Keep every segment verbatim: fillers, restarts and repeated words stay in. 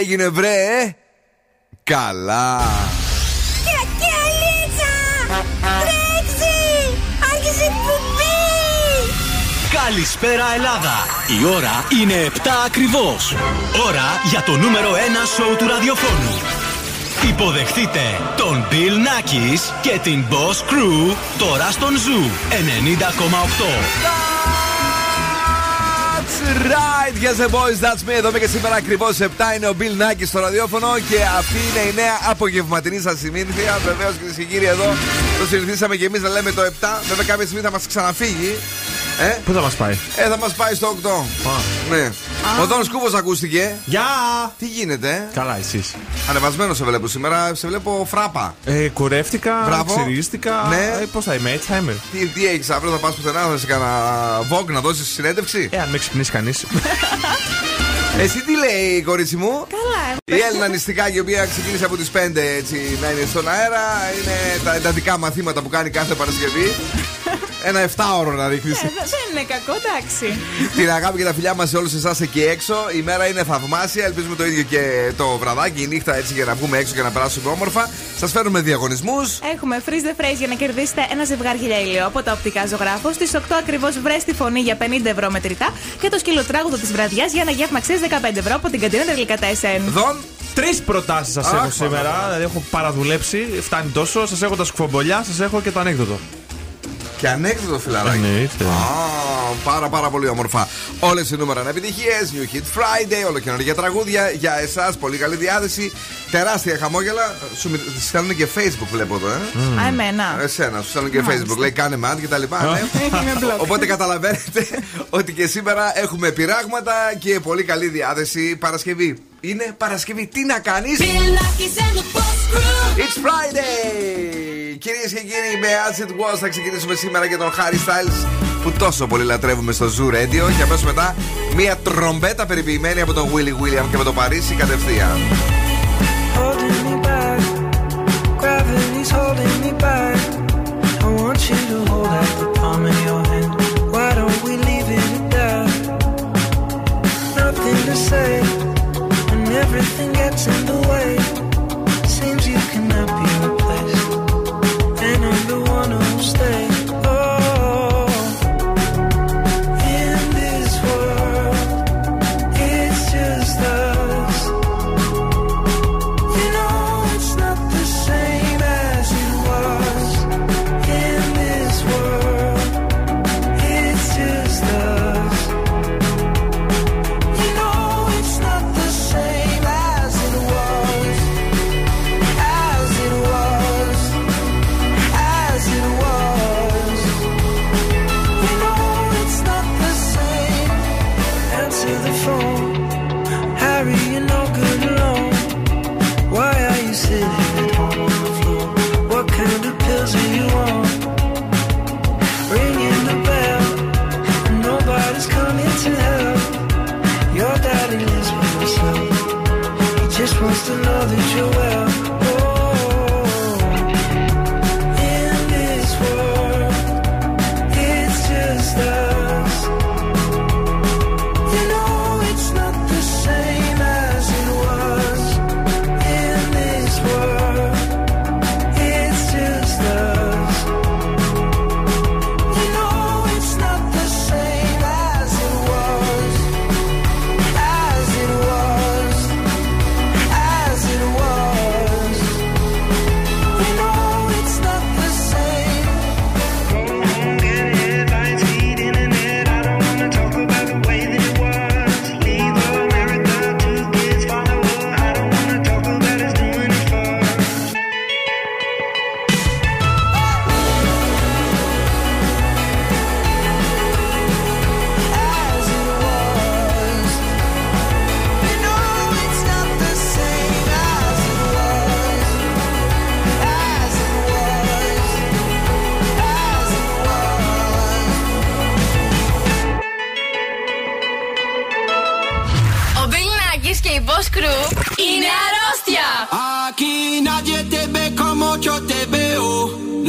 Έγινε βρε! Καλά! Κακιαλίτσα! Τρέξει! Άρχισε η κουμπί! Καλησπέρα Ελλάδα! Η ώρα είναι επτά ακριβώς! Ώρα για το νούμερο ένα σοου του ραδιοφώνου! Υποδεχτείτε τον Bill Nakis και την Boss Crew τώρα στον Zoo ενενήντα κόμμα οκτώ! Right, yes the boys, that's me. Εδώ και σήμερα ακριβώς επτά είναι ο Bill Nakis στο ραδιόφωνο και αυτή είναι η νέα απογευματινή σας συνήθεια. Βεβαίως και τις κύριοι εδώ το συνηθίσαμε και εμείς να λέμε το επτά. Βέβαια κάποια στιγμή θα μας ξαναφύγει. Ε? Πού θα μας πάει? Ε, θα μας πάει στο οκτώ. Ah. Ναι. Ah. Ο Don Skoufos ακούστηκε. Γεια! Yeah. Τι γίνεται, ε? Καλά, εσείς? Ανεβασμένο σε βλέπω σήμερα, σε βλέπω φράπα. Ε, κουρεύτηκα, ξυρίστηκα. Ναι. Ε, πώς θα είμαι, έτσι θα είμαι. Τι, τι έχεις αύριο, θα πας πουθενά, θα σε κάνα βόγκ να δώσεις συνέντευξη? Ε, αν με ξυπνήσει κανείς. Εσύ τι λέει, κορίτσι μου? Καλά. Η Έλληνα νηστικάκη, η οποία ξεκίνησε από τις πέντε έτσι, να είναι στον αέρα. Είναι τα εντατικά μαθήματα που κάνει κάθε Παρασκευή. Ένα επτάωρο να ρίχνεις. Δεν είναι κακό, εντάξει. Την αγάπη και τα φιλιά μας σε όλους εσάς εκεί έξω. Η μέρα είναι θαυμάσια. Ελπίζουμε το ίδιο και το βραδάκι, η νύχτα έτσι για να βγούμε έξω και να περάσουμε όμορφα. Σας φέρνουμε διαγωνισμούς. Έχουμε freeze the phrase για να κερδίσετε ένα ζευγάρι γυαλιά από τα οπτικά Ζωγράφος. Στις οκτώ ακριβώς βρες τη φωνή για πενήντα ευρώ μετρητά. Και το σκυλοτράγουδο της βραδιάς για ένα γεύμα αξίας δεκαπέντε ευρώ από την καντίνα Τελικά Τέσσερα. Τρεις προτάσεις σας έχω σήμερα. Δηλαδή έχω παραδουλέψει, φτάνει τόσο. Σας έχω τα σκουφομπολιά, σας έχω και το ανέκδοτο. Και ανέκδοτο φιλαράκι. Εννοείται. Oh, πάρα πάρα πολύ όμορφα. Όλες οι νούμερα είναι επιτυχίες. New Hit Friday, όλο καινούργια τραγούδια. Για εσάς, πολύ καλή διάθεση. Τεράστια χαμόγελα. Σου στέλνουν και Facebook, βλέπω εδώ. Ε. Mm. Α, εμένα. Εσένα, σου στέλνουν και no, Facebook. No. Λέει κάνε μάτ και τα λοιπά. Oh. Ναι. Οπότε καταλαβαίνετε ότι και σήμερα έχουμε πειράγματα και πολύ καλή διάθεση. Παρασκευή. Είναι Παρασκευή. Τι να κάνεις? It's Friday! Κυρίες και κύριοι, με As It Was θα ξεκινήσουμε σήμερα και τον Harry Styles που τόσο πολύ λατρεύουμε στο Zoo Radio. Και αμέσως μετά μια τρομπέτα περιποιημένη από τον Willy William και από το Παρίσι κατευθείαν. You know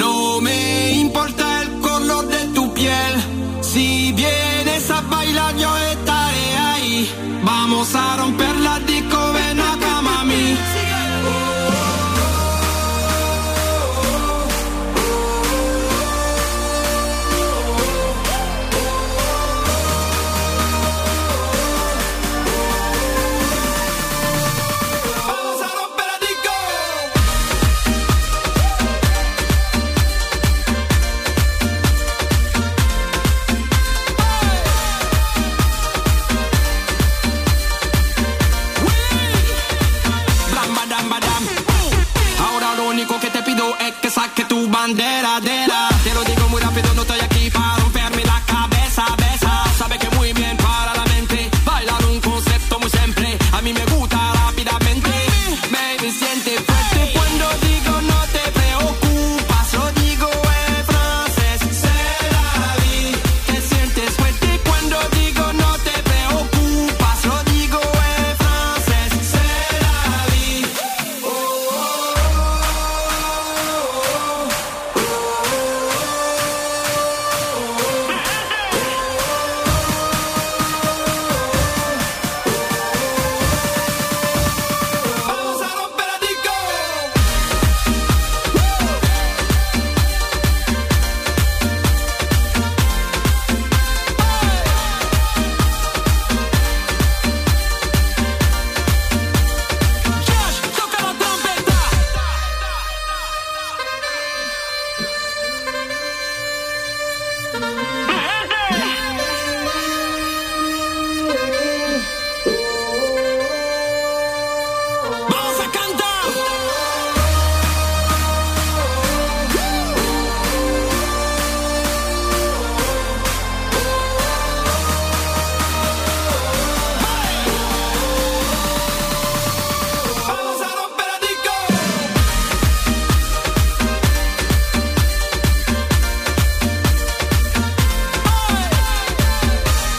No me importa el color de tu piel, si vienes a bailar yo estaré ahí. Vamos a romper la disco, ven acá mami. Saque tu bandera de la. Te lo digo muy rápido, no estoy aquí para romperme la cabeza, besa. Sabe que muy bien para la mente, bailar un concepto muy simple. A mí me gusta rápidamente, baby, siente fuerte. Hey. Cuando digo no te preocupas, lo digo en francés. Será vi que sientes fuerte. Cuando digo no te preocupas, lo digo en francés. Será vi. Oh, oh. Let's get down, let's get down to business. Give you one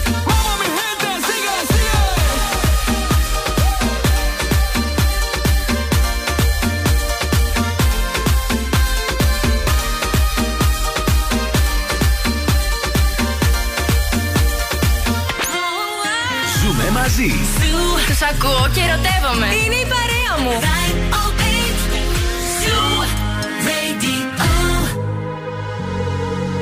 more night, one more night to get this.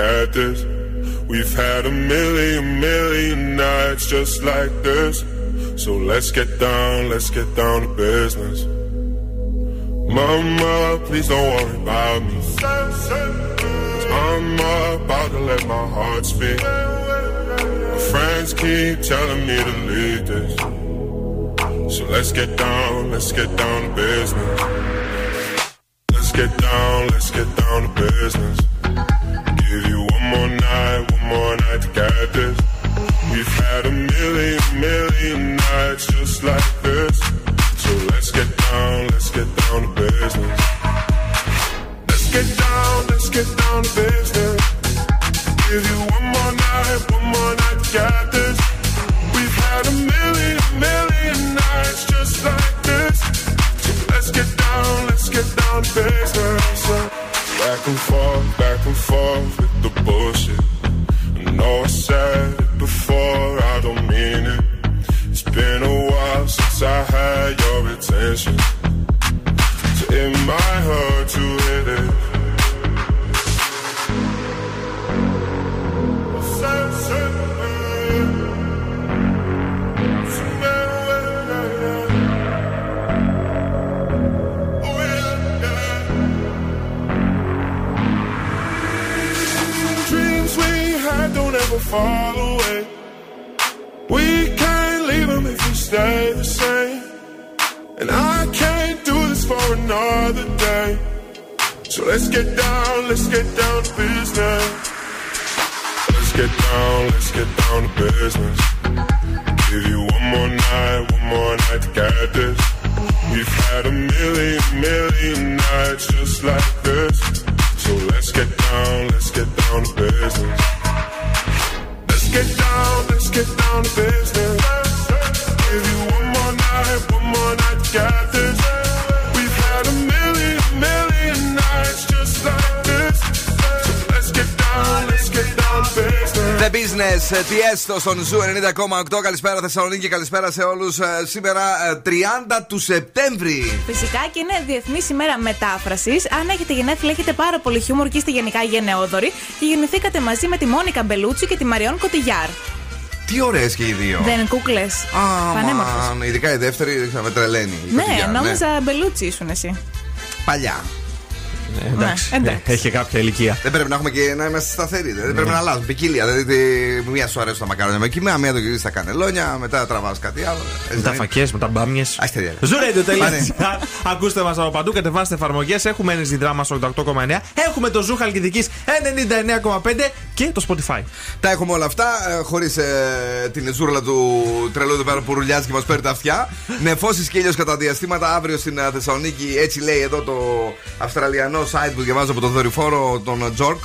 We've had a million, million nights just like this. So let's get down, let's get down to business. Mama, please don't worry about me. 'Cause I'm about to let my heart speak. My friends keep telling me to leave this. So let's get down, let's get down to business. Let's get down, let's get down to business. Give you one more night, one more night to get this. We've had a million, million nights just like this. So let's get down, let's get down to business. Let's get down, let's get down to business. Give you one more night, one more night to get this. We've had a million, million nights just like this. So let's get down, let's get down to business. Back and forth, back and forth with the bullshit. I know I said it before, I don't mean it. It's been a while since I had your attention, so it might hurt to hit it. Don't ever fall away. We can't leave them if we stay the same. And I can't do this for another day. So let's get down, let's get down to business. Let's get down, let's get down to business. Give you one more night, one more night to get this. We've had a million, million nights just just like this. So let's get down, let's get down to business. Let's get down, let's get down to business. Give you one more night, one more night, you got this. We've had a million, million nights just like this. So let's get down, let's get down to business. The Business, Tiesto στον Ζου ενενήντα κόμμα οκτώ. Καλησπέρα Θεσσαλονίκη, καλησπέρα σε όλους. Σήμερα τριάντα του Σεπτέμβρη. Φυσικά και είναι Διεθνής ημέρα μετάφρασης. Αν έχετε γενέθλια, έχετε πάρα πολύ χιούμορ και είστε γενικά γενναιόδοροι. Και γεννηθήκατε μαζί με τη Μόνικα Μπελούτσι και τη Μαριόν Κοτιγιάρ. Τι ωραίες και οι δύο. Δεν είναι κούκλες. Πανέμορφες. Ειδικά η δεύτερη θα με τρελαίνει. Ναι, Κοτιγιάρ, νόμιζα ναι. Μπελούτσι ήσουν εσύ. Παλιά. Ε, εντάξει, ναι, εντάξει. Έχει κάποια ηλικία. Δεν πρέπει να έχουμε και να είμαστε σταθεροί. Δεν ναι. πρέπει να αλλάζουμε ποικίλια. Δηλαδή, μία σου αρέσει τα μακαρόνια με κοιμά, μία το γυρίζει στα κανελόνια, μετά τραβά κάτι άλλο. Με τα φακές, με τα μπάμιες. Άστερια. Zoo ninety eight. Ακούστε μας από παντού, κατεβάστε εφαρμογές. Έχουμε Energy Drama ογδόντα οκτώ κόμμα εννέα. Έχουμε το Zoo Χαλκιδικής ενενήντα εννέα κόμμα πέντε και το Spotify. Τα έχουμε όλα αυτά χωρίς ε, την ζούρλα του τρελού εδώ πέρα που ρουλιάζει και μας παίρνει τα αυτιά. Νεφώσεις και ήλιος κατά διαστήματα αύριο στην Θεσσαλονίκη, έτσι λέει εδώ το Αυστραλιανό site που διαβάζω από τον δορυφόρο των Τζόρκ,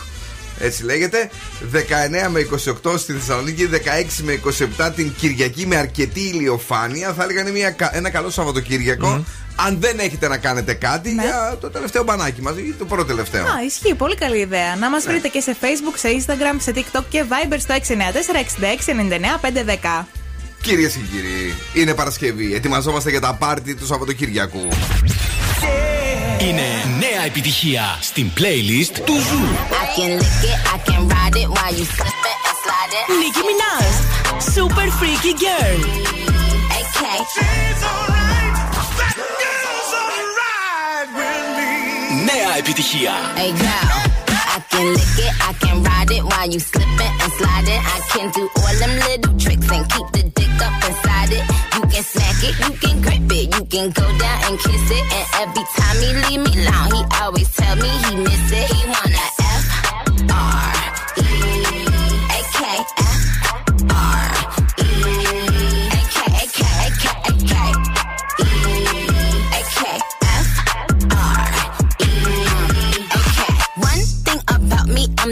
έτσι λέγεται, δεκαεννέα με είκοσι οκτώ στη Θεσσαλονίκη, δεκαέξι με είκοσι επτά την Κυριακή με αρκετή ηλιοφάνεια. Θα έλεγα είναι μια, ένα καλό Σαββατοκύριακο. Mm-hmm. Αν δεν έχετε να κάνετε κάτι, ναι. για το τελευταίο μπανάκι μας ή το πρώτο τελευταίο. Α, ισχύει, πολύ καλή ιδέα. Να μας ναι. βρείτε και σε Facebook, σε Instagram, σε TikTok και Viber στο έξι εννιά τέσσερα έξι έξι εννιά εννέα πέντε δέκα. Κυρίες και κύριοι, είναι Παρασκευή. Ετοιμαζόμαστε για τα πάρτι του Σαββατοκύριακου. Είναι νέα επιτυχία στην playlist του Ζου. Nicki Minaj, Super Freaky Girl. Νέα επιτυχία. I can lick it, I can ride it while you slipping and sliding. I can do all them little tricks and keep the dick up inside it. You can smack it, you can grip it, you can go down and kiss it. And every time he leave me alone, he always tell me he miss it. He wanna F R E A K F R E A K A K A K A K E A K F R E A K. One thing about me, I'm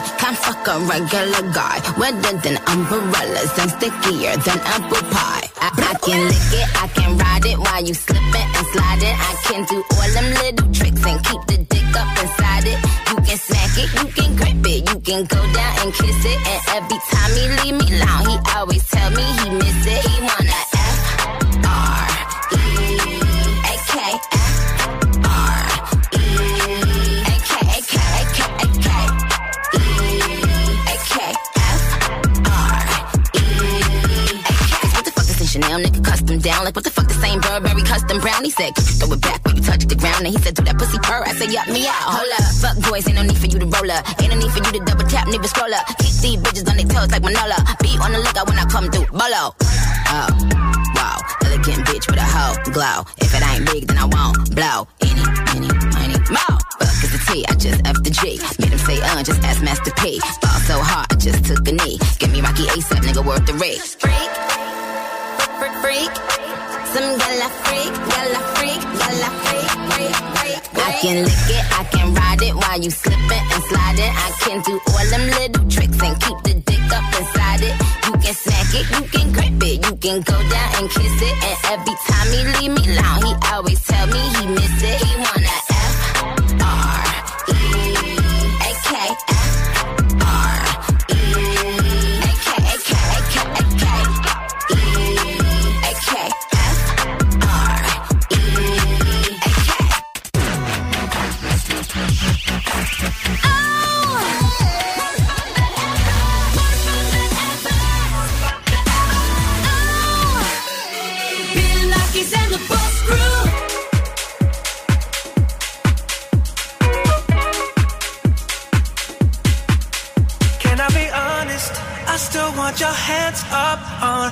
Can't fuck a regular guy. Wetter than umbrellas and stickier than apple pie. I, I can lick it, I can ride it while you slipping and sliding. I can do all them little tricks and keep the dick up inside it. You can smack it, you can grip it, you can go down and kiss it. And every time he leave me alone, he always tell me he miss it. He wanna F R E A K F R E A K A K A K A K E A K F R E A K. What the fuck is this Chanel nigga custom down? Like what the fuck the same Burberry custom brown? He said throw it back when you touch the ground, and he said do that pussy purr. I said yup me out. Hold up, fuck boys, ain't no need for you to roll up, ain't no need for you to double tap, nigga scroll up. Keep these bitches on their toes like Manola. Be on the lookout when I come through, bolo. Oh, wow, elegant bitch with a hoe glow. If it ain't big, then I won't blow. Any, any, any more. Fuck is the T, I just F the G. Made him say, uh, just ask Master P. Fall so hard, I just took a knee. Give me Rocky ASAP, nigga, worth the rate. Freak, freak, freak. Some gala freak, gala freak, gala freak, freak, freak, freak. I can lick it, I can ride it while you slipping and sliding. I can do all them little tricks and keep the dick up inside it. You can smack it, you can grip it, you can go down and kiss it. And every time he leave me alone, he always tell me he miss it. He wanna F R E A K F R E A K A K A K A K E A K F R E A K. Bill Nakis and the Boss Crew. want your hands up on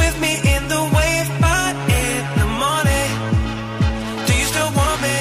with me in the wave, but in the morning, do you still want me?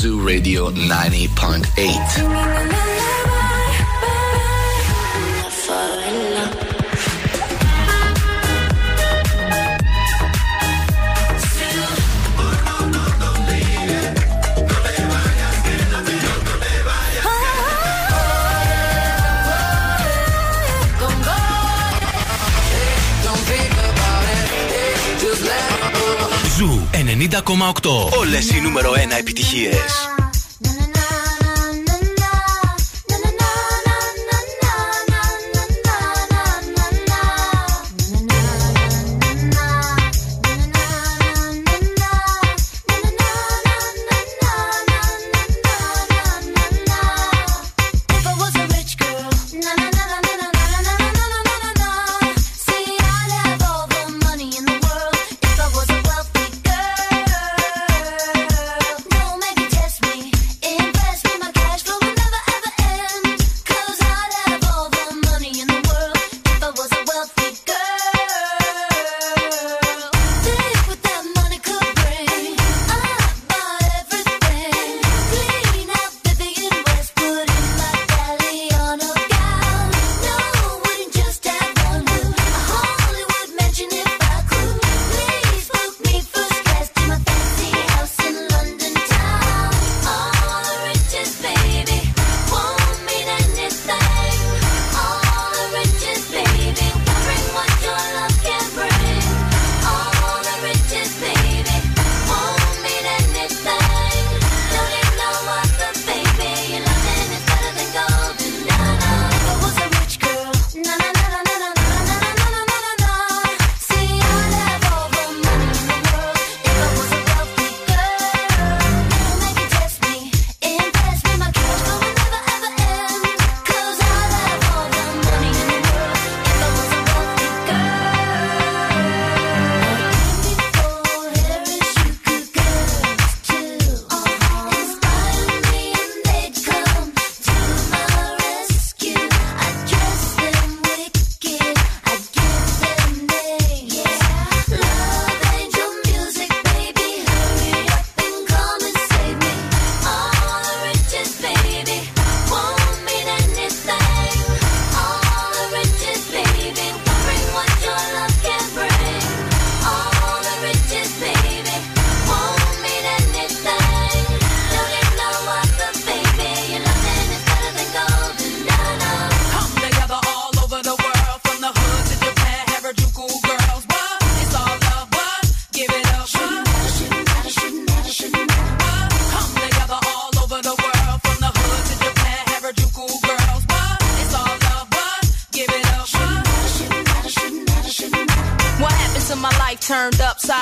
Zoo Radio ninety point eight. ενενήντα κόμμα οκτώ. Όλες οι νούμερο ένα επιτυχίες. Yes, we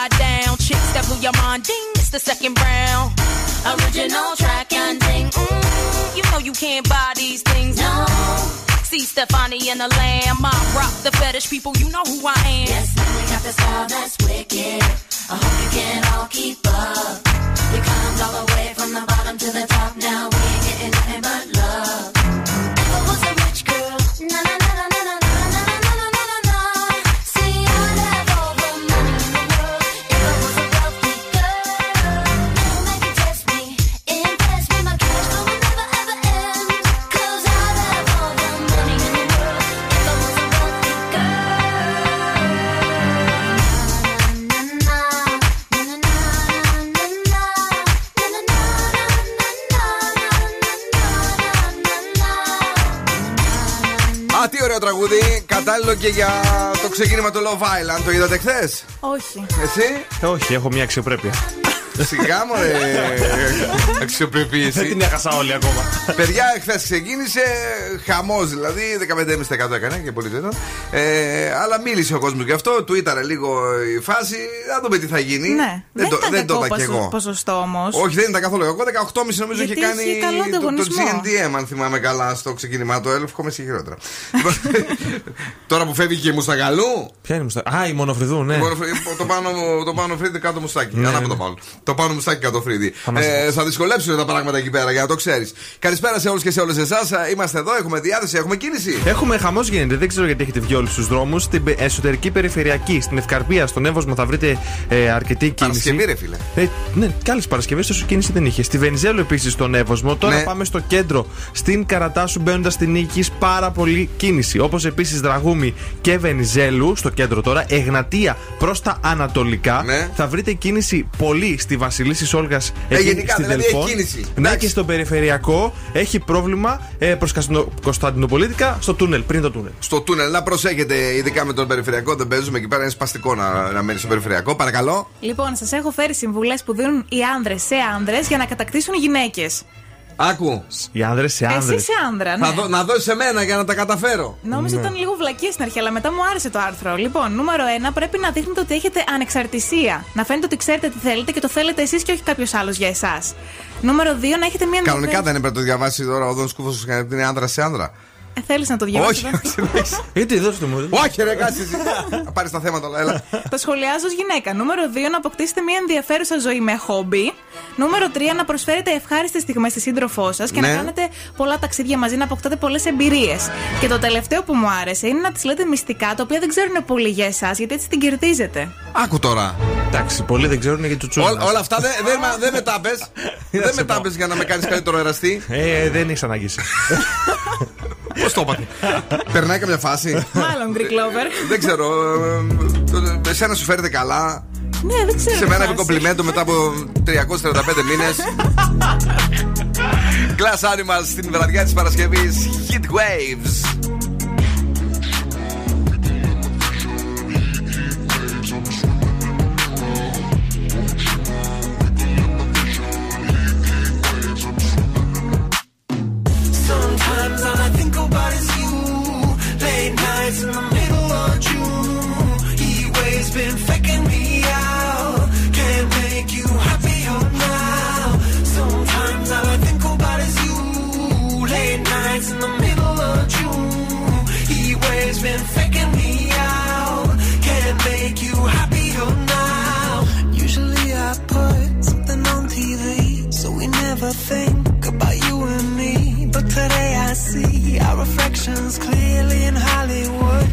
upside down. Chicks that blew your mind, ding, it's the second round. Original track and ding, mm, you know you can't buy these things, no. See Stefani and the Lamb, I rock the fetish, people, you know who I am. Yes, man, we got the style that's wicked. I hope you can all keep up. We climbed all the way from the bottom to the top, now we ain't getting nothing but love. Ever was a rich girl, na na na na na na na na na na na na. See, I'd have all the money in the world if I was a wealthy girl. No man can test me, impress me, my cash flow will never ever end. 'Cause I'd have all the money in the world if I was a wealthy girl. Na na na. Α, τι ωραίο τραγούδι, κατάλληλο και για το ξεκίνημα του Love Island. Το είδατε χθες? Όχι. Εσύ? Όχι, έχω μια αξιοπρέπεια. Σιγά μου, ρε. Αξιοπρεπή. Δεν την έχασα όλη ακόμα. Παιδιά, χθες ξεκίνησε χαμός, δηλαδή δεκαπέντε κόμμα πέντε τοις εκατό έκανε και πολύ τέτοιο. Ε, αλλά μίλησε ο κόσμος γι' αυτό, Twitter λίγο η φάση. Να δούμε τι θα γίνει. Ναι, δεν, δεν, δεν το είδα κι εγώ. Ποσοστό όμως. Όχι, δεν ήταν καθόλου εγώ. δεκαοκτώ κόμμα πέντε νομίζω είχε κάνει το τζι εν ντι εμ, αν θυμάμαι καλά, στο ξεκίνημά του. Εύχομαι σε χειρότερα. Τώρα που φεύγει και η Μουσταγαλού. Ποια είναι η Μουσταγαλού? Α, η Μονοφρυδού, ναι. Το πάνω φρύδι, κάτω μουστάκι. Ανά από το πάνω. Το πάνω μουστάκι κάτω φρύδι. Ε, θα δυσκολέψουν τα πράγματα εκεί πέρα για να το ξέρεις. Καλησπέρα σε όλους και σε όλες εσάς. Είμαστε εδώ, έχουμε διάθεση, έχουμε κίνηση. Έχουμε χαμός γίνεται. Δεν ξέρω γιατί έχετε βγει όλοι στους δρόμους. Στην εσωτερική περιφερειακή, στην Ευκαρπία, στον Εύωσμο θα βρείτε ε, αρκετή κίνηση. Παρασκευή, ρε φίλε. Ε, ναι, κάλες Παρασκευές, τόσο κίνηση δεν είχε. Στη Βενιζέλου επίσης στον Εύωσμο. Τώρα ναι. Πάμε στο κέντρο, στην Καρατάσου μπαίνοντας στην Νίκη. Πάρα πολύ κίνηση. Όπως επίσης Δραγούμη και Βενιζέλου, στο κέντρο τώρα. Εγνατία προς τα ανατολικά. Ναι. Θα βρείτε κίνηση πολύ στη Βασιλίσσης Όλγας ε, γενικά, στην δηλαδή Δελφών. Να και στο περιφερειακό έχει πρόβλημα ε, προς Κωνσταντινοπολίτικα στο τούνελ, πριν το τούνελ. Στο τούνελ, να προσέχετε, ειδικά με τον περιφερειακό. Δεν παίζουμε εκεί πέρα, είναι σπαστικό να, να μένει στο περιφερειακό. Παρακαλώ. Λοιπόν, σας έχω φέρει συμβουλές που δίνουν οι άνδρες σε άνδρες για να κατακτήσουν γυναίκες. Άκου. Οι άνδρες σε άνδρες. Εσύ σε άνδρα, ναι. Δω, να δώσεις σε μένα για να τα καταφέρω. Νόμιζα ότι ναι. Ήταν λίγο βλακία στην αρχή, αλλά μετά μου άρεσε το άρθρο. Λοιπόν, νούμερο ένα, πρέπει να δείχνετε ότι έχετε ανεξαρτησία. Να φαίνεται ότι ξέρετε τι θέλετε και το θέλετε εσείς και όχι κάποιος άλλος για εσάς. Νούμερο δύο, να έχετε μία. Κανονικά δεν έπρεπε να το διαβάσει τώρα ο Δον Σκούφος ότι είναι άνδρα σε άνδρα. Θέλεις να το διαβάσεις? Όχι, όχι. Γιατί δώστε μου. Όχι, ρε, κάτσε εσύ. Πάρεις τα θέματα όλα, έλα. Το σχολιάζω ως γυναίκα. Νούμερο δύο, να αποκτήσετε μια ενδιαφέρουσα ζωή με χόμπι. Νούμερο τρία, να προσφέρετε ευχάριστες στιγμές στη σύντροφό σας και ναι. Να κάνετε πολλά ταξίδια μαζί, να αποκτάτε πολλές εμπειρίες. Και το τελευταίο που μου άρεσε είναι να της λέτε μυστικά τα οποία δεν ξέρουν πολύ για εσάς, γιατί έτσι την κερδίζετε. Άκου τώρα. Εντάξει, πολλοί δεν ξέρουν για το τσούτσου. Όλα αυτά δεν μετάπες. Δεν μετάπες για να με κάνεις καλύτερο εραστή. Ε, δεν έχεις ανάγκη. Πώς το είπατε? Περνάει καμιά φάση. Μάλλον Greek Lover. Δεν ξέρω. Εσένα σου φέρετε καλά. Ναι, δεν ξέρω. Σε μένα είπε κομπλιμέντο μετά από τριακόσιους τριάντα πέντε μήνες. Glass Animals στην βραδιά της Παρασκευής. Hit Waves. In the middle of June, he waves been faking me out. Can't make you happier now. Sometimes all I think about is you. Late nights in the middle of June, he waves been faking me out. Can't make you happier now. Usually I put something on T V, so we never think about you and me. But today I see our reflections clearly in Hollywood.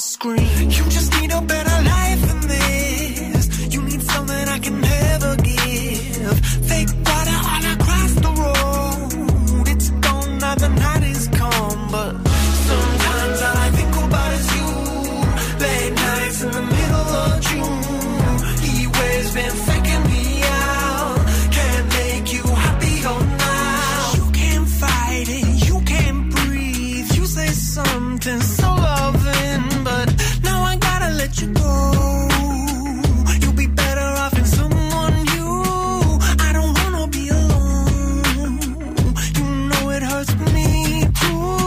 The screen. You just need a better life than this. You need something I can never give. Fake water all across the road. It's gone now, the night is come. But sometimes all I think about is you. Late nights in the middle of June. He waves been faking me out. Can't make you happier now. You can't fight it, you can't breathe. You say something so loving. You go, you'll be better off in someone new. I don't wanna be alone. You know it hurts me too.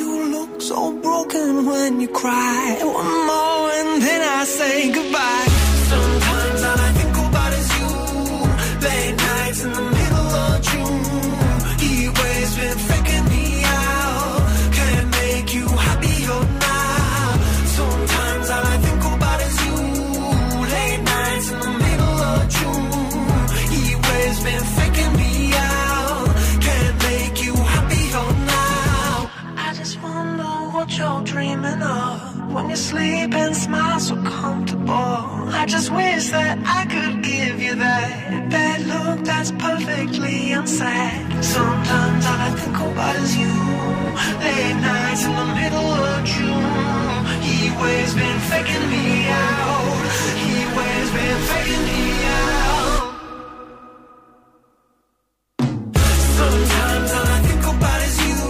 You look so broken when you cry. One more and then I say goodbye. I could give you that, that look that's perfectly unsaid. Sometimes all I think about is you, late nights in the middle of June. He always been faking me out, he always been faking me out. Sometimes all I think about is you,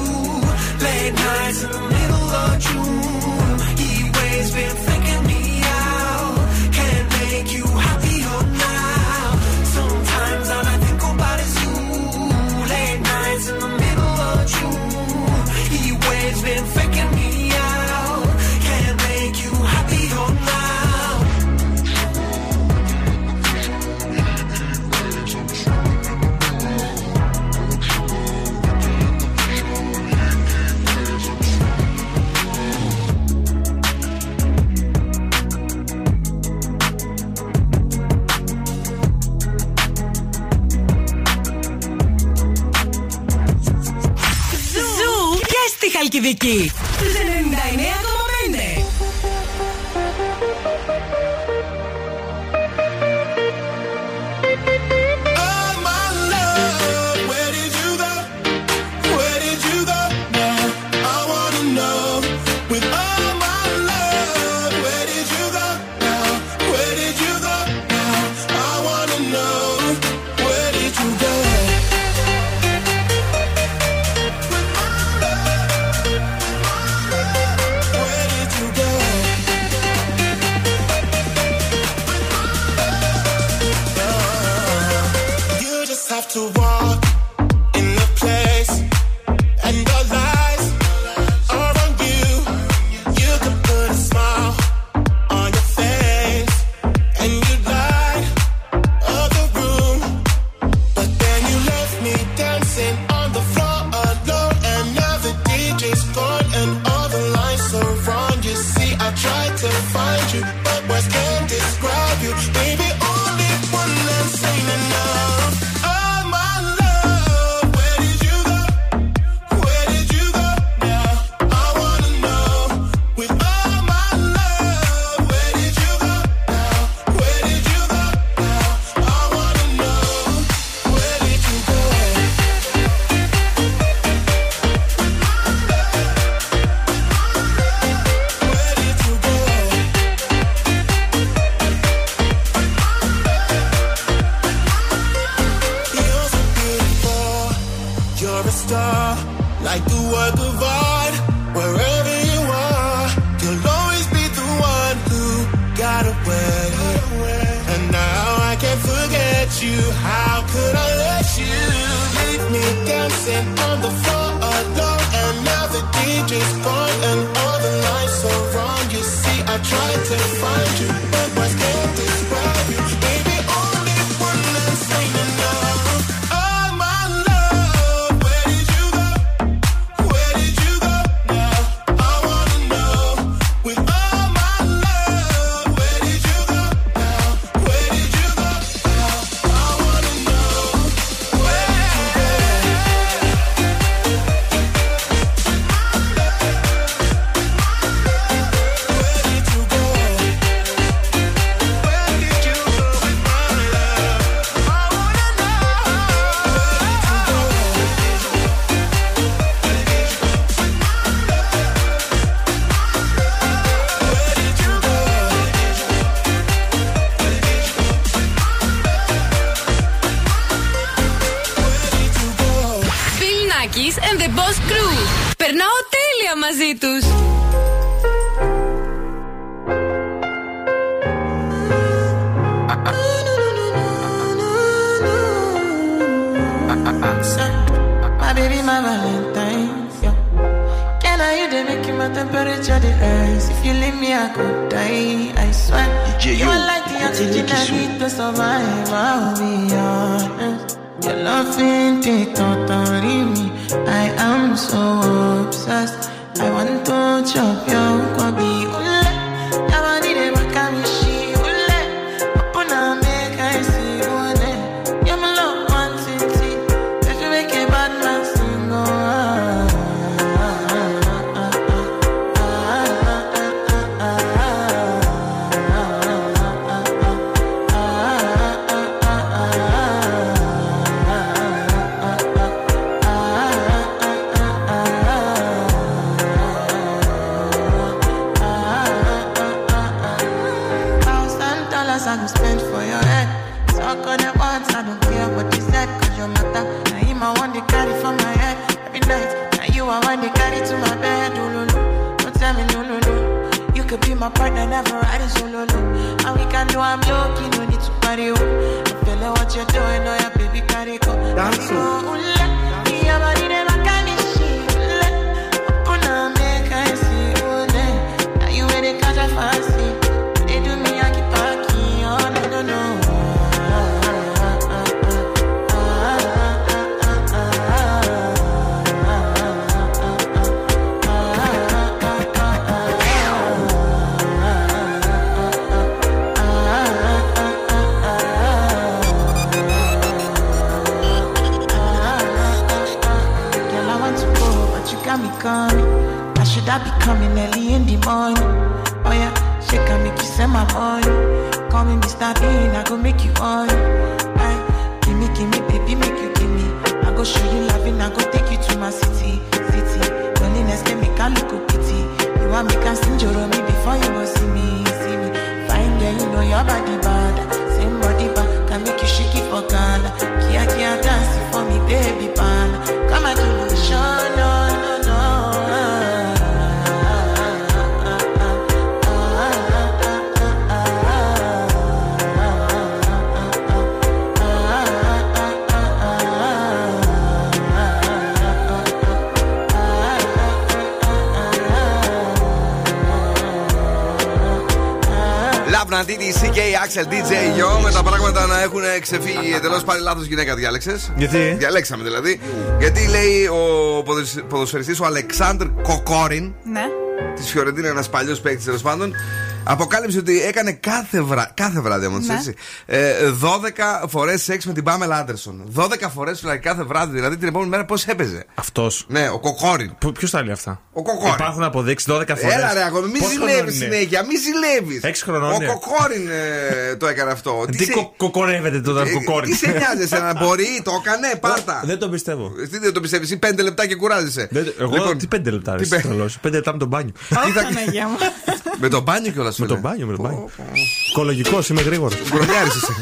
late nights in the middle of June. He always been faking me out, can't make you happier now. Sometimes all I think about is you, late nights in the middle of June. He always been faking me out. Χαλκιδική στους ενενήντα εννέα κόμμα πέντε. never riding solo, no. And we can do, I'm lucky, no need to party, oh. I feel like what you're doing, oh yeah, baby, carry go. Dance, I be coming early in the morning. Oh yeah, she can make you send my money. Call me Mister Bean, I go make you on. Aye, gimme, gimme, baby, make you gimme. I go show you loving, I go take you to my city, city. Loneliness can make a look a pity. You want me can sing your me before you go see me, see me. Fine girl, you know your body bad. Same body bad, can make you shake it for Ghana. Kia, kia, dance for me, baby, pan. Come and do the show, no, no. Αντίτηση και η Axel ντι τζέι Yo με τα πράγματα να έχουν ξεφύγει εντελώς. Πάλι λάθος γυναίκα διάλεξες. Γιατί? Διαλέξαμε δηλαδή. Γιατί λέει ο ποδοσφαιριστής ο Aleksandr Kokorin, ναι, της Φιωρεντίνα, ένας παλιός παίκτης τέλος πάντων, αποκάλυψε ότι έκανε κάθε, βρα... κάθε βράδυ, όμως, ναι, έτσι, δώδεκα φορές σεξ με την Pamela Anderson. δώδεκα φορές κάθε βράδυ, δηλαδή την επόμενη μέρα πώς έπαιζε. Αυτός. Ναι, ο Κοκόριν. Ποιος τα λέει αυτά. Ο Κοκόριν. Υπάρχουν αποδείξεις δώδεκα φορές. Έλα, ρε, αγόρι, μη ζηλεύεις συνέχεια, μη ζηλεύεις. έξι χρονών. Ο Κοκόριν ε, το έκανε αυτό. Τι κοκορεύεται το Κοκόριν. Τι σε νοιάζεσαι, να μπορεί, το έκανε, πάρτα. Δεν το πιστεύω. Δεν το πιστεύεις, πέντε λεπτά και κουράζεσαι. Εγώ τι πέντε λεπτά, ρε. πέντε λεπτά με τον μπάνιο. Με τον μπάνιο κιόλα. Με τον μπάνιο, με τον μπάνιο. Οικολογικός, είμαι γρήγορος. Γκρονιάρης είσαι.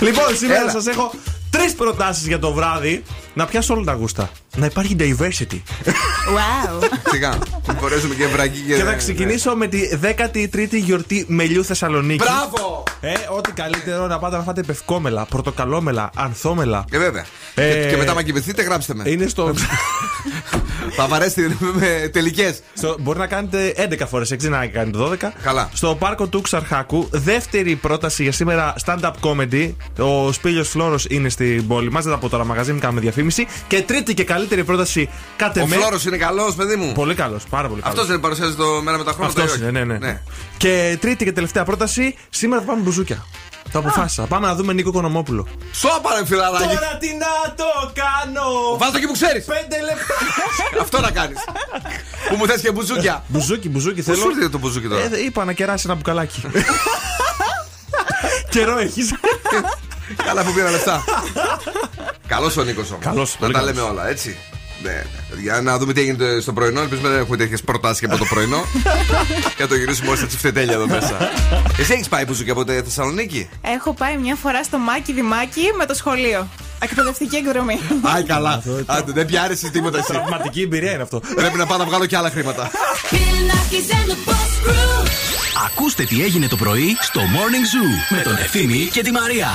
Λοιπόν, σήμερα σας έχω τρεις προτάσεις για το βράδυ. Να πιάσω όλα τα γούστα. Να υπάρχει diversity. Wow. Σιγά. Μπορέσουμε και βρακή και... Και θα ξεκινήσω με τη δέκατη τρίτη γιορτή μελιού Θεσσαλονίκη. Μπράβο! Ε, ό,τι καλύτερο να πάτε να φάτε πευκόμελα, πορτοκαλόμελα, ανθόμελα. Και βέβαια. Ε, και μετά, μα κοιμηθείτε, γράψτε με. Είναι στο. Θα βαρέσετε με τελικές. Μπορεί να κάνετε έντεκα φορές, έξι να κάνετε δώδεκα. Καλά. Στο πάρκο του Ξαρχάκου, δεύτερη πρόταση για σήμερα stand-up comedy. Ο Σπίλιος Φλόρος είναι στην πόλη μας. Δεν τα πω τώρα, μαγαζί, μην κάνουμε διαφήμιση. Και τρίτη και καλύτερη πρόταση, κάτε με. Ο Φλόρος είναι καλός, παιδί μου. Πολύ καλός, πάρα πολύ καλός. Αυτός δεν παρουσιάζει το μέρα με τα χρόνια. Αυτός είναι, ναι, ναι, ναι. Και τρίτη και τελευταία πρόταση, σήμερα θα πάμε μπουζούκια. Το αποφάσισα. Ah. Πάμε να δούμε Νίκο Κονομόπουλο. Σώπα ρε φιλαράκι. Τώρα τι να το κάνω. Βάζω εκεί που ξέρεις. Πέντε λεπτά. Αυτό να κάνεις. Που μου θες και μπουζούκια. Μπουζούκι, μπουζούκι θέλω. Πώς ήρθε το μπουζούκι τώρα. Ε, είπα να κεράσει ένα μπουκαλάκι. Καιρό έχεις. Καλά που πήρα λεφτά. Καλός ο Νίκος όμως. Καλώς, να τα λέμε καλώς όλα, έτσι. Ναι, για να δούμε τι έγινε στο πρωινό. Ελπίζουμε να έχουμε τέτοιες προτάσεις και από το πρωινό. Και να το γυρίσουμε όλα στα τσιφτετέλια εδώ μέσα. Εσύ έχεις πάει πουζούκι από τη Θεσσαλονίκη? Έχω πάει μια φορά στο Μάκη Δημάκη με το σχολείο. Εκπαιδευτική εκδρομή. Άι, καλά. Άντε, δεν πιάρεσαι τίποτα εσύ. Πραγματική εμπειρία είναι αυτό. Πρέπει να πάω να βγάλω και άλλα χρήματα. Ακούστε τι έγινε το πρωί στο Morning Zoo με τον Ευθύμη και τη Μαρία.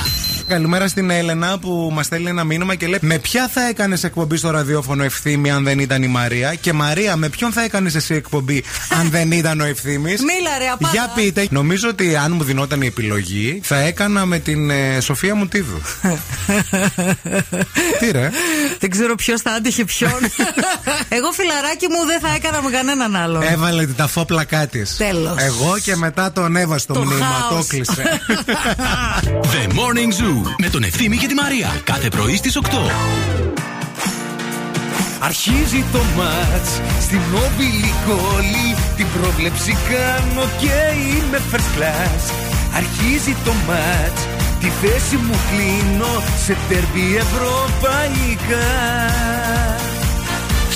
Καλημέρα στην Έλενα που μας στέλνει ένα μήνυμα και λέει: με ποια θα έκανες εκπομπή στο ραδιόφωνο, Ευθύμη, αν δεν ήταν η Μαρία? Και Μαρία, με ποιον θα έκανες εσύ εκπομπή αν δεν ήταν ο Ευθύμης? Μίλα ρε, απάντα. Για πείτε. Νομίζω ότι αν μου δινόταν η επιλογή, θα έκανα με την ε, Σοφία Μουτίδου. Τι ρε. Δεν ξέρω ποιος θα άντυχε ποιον. Εγώ φιλαράκι μου δεν θα έκανα με κανέναν άλλον. Έβαλε τα φόπλακά της. Τέλος. Εγώ και μετά τον έβασε το μνήμα. Το κλείσε. The Morning Zoo με τον Ευθύμη και τη Μαρία. Κάθε πρωί στις οκτώ. Αρχίζει το μάτς στην όμιλη κόλλη. Την πρόβλεψη κάνω και είμαι first class. Αρχίζει το μάτς, τη θέση μου κλείνω σε τέρμπι ευρωπαϊκά.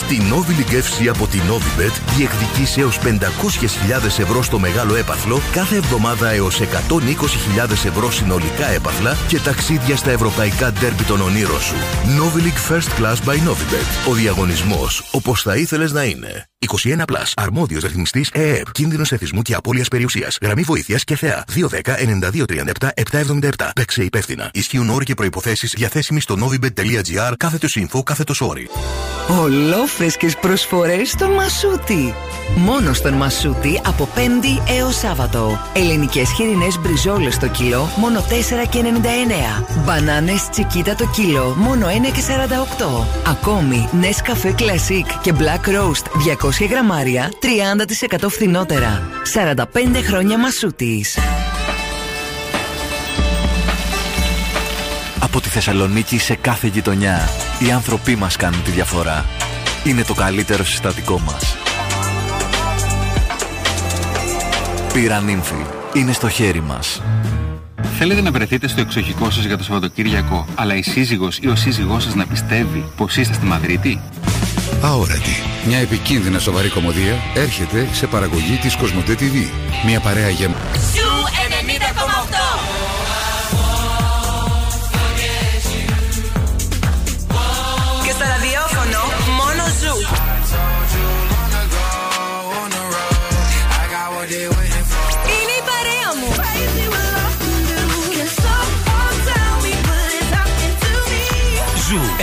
Στην Νόβιλη Κεύση από την Novibet διεκδικείς έως πεντακόσιες χιλιάδες ευρώ στο μεγάλο έπαθλο, κάθε εβδομάδα έως εκατόν είκοσι χιλιάδες ευρώ συνολικά έπαθλα και ταξίδια στα ευρωπαϊκά ντέρμπι των ονείρων σου. Νόβιλη First Class by Novibet. Ο διαγωνισμός όπως θα ήθελες να είναι. είκοσι ένα συν. Αρμόδιος ρυθμιστής ΕΕΠ. Κίνδυνος εθισμού και απώλειας περιουσίας. Γραμμή βοήθειας και ΘΕΑ δύο ένα μηδέν εννιά δύο τρία επτά επτά επτά επτά. Παίξε υπεύθυνα. Ισχύουν όροι και προϋποθέσεις διαθέσιμοι στο novibet.gr κάθετος info κάθετος όροι. Ολόφρεσκες προσφορές στον Μασούτη. Μόνο στον Μασούτη από Πέμπτη έως Σάββατο. Ελληνικές χοιρινές μπριζόλες το κιλό μόνο τέσσερα και ενενήντα εννέα. Μπανάνες τσικίτα το κιλό μόνο ένα και σαράντα οκτώ. Ακόμη Nescafé Classic και Black Roast διακόσια γραμμάρια τριάντα τοις εκατό φθηνότερα. σαράντα πέντε χρόνια Μασούτης. Από τη Θεσσαλονίκη σε κάθε γειτονιά, οι άνθρωποι μας κάνουν τη διαφορά. Είναι το καλύτερο συστατικό μας. Πύρα Νύμφη. Είναι στο χέρι μας. Θέλετε να βρεθείτε στο εξοχικό σας για το Σαββατοκύριακο, αλλά η σύζυγος ή ο σύζυγός σας να πιστεύει πως είστε στη Μαδρίτη? Αόρατη. Μια επικίνδυνα σοβαρή κομμωδία έρχεται σε παραγωγή της Κοσμοτέ τι βι. Μια παρέα γεμ...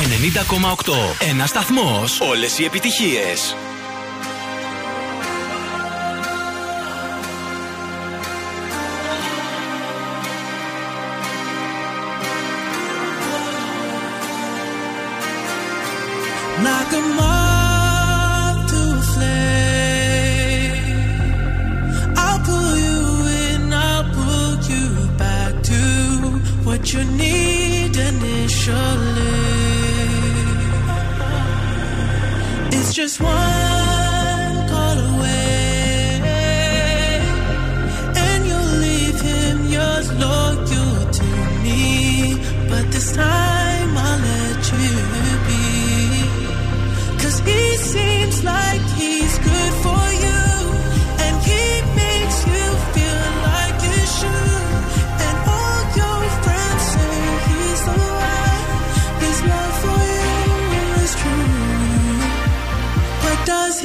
ενενήντα κόμμα οκτώ. Ένας σταθμός. Όλες οι επιτυχίες. Knock 'em up to flame. I'll pull you in, I'll pull you back to what you need initially. It's just one call away, and you'll leave him, you'll look you to me, but this time I'll let you be, 'cause he seems like he's good for you, and he makes you feel like you should, and all your friends say he's the one, his love for you is true. Does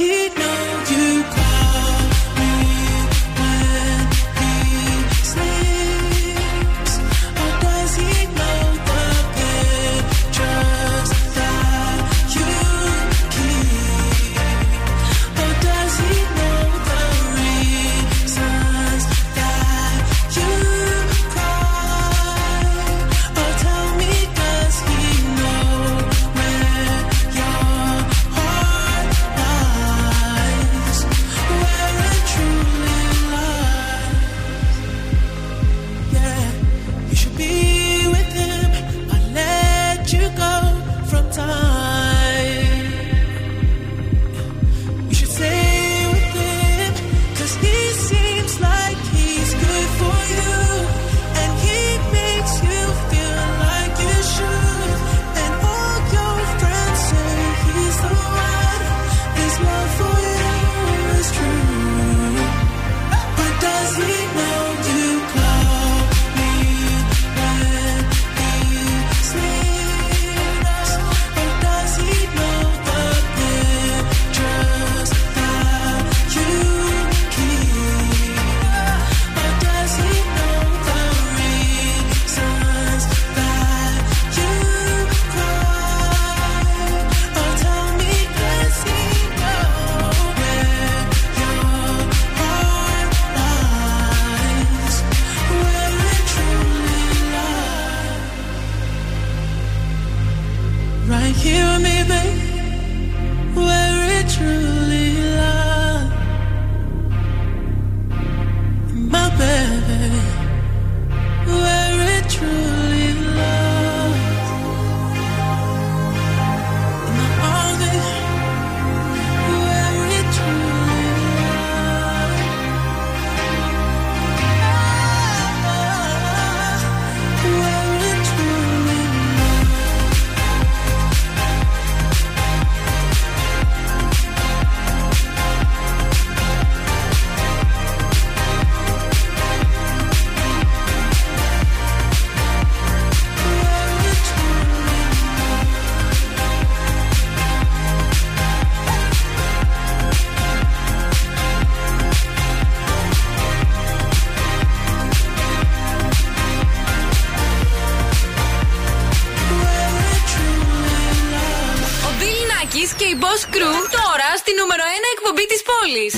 Boss Crew τώρα στη νούμερο ένα εκπομπή της πόλης.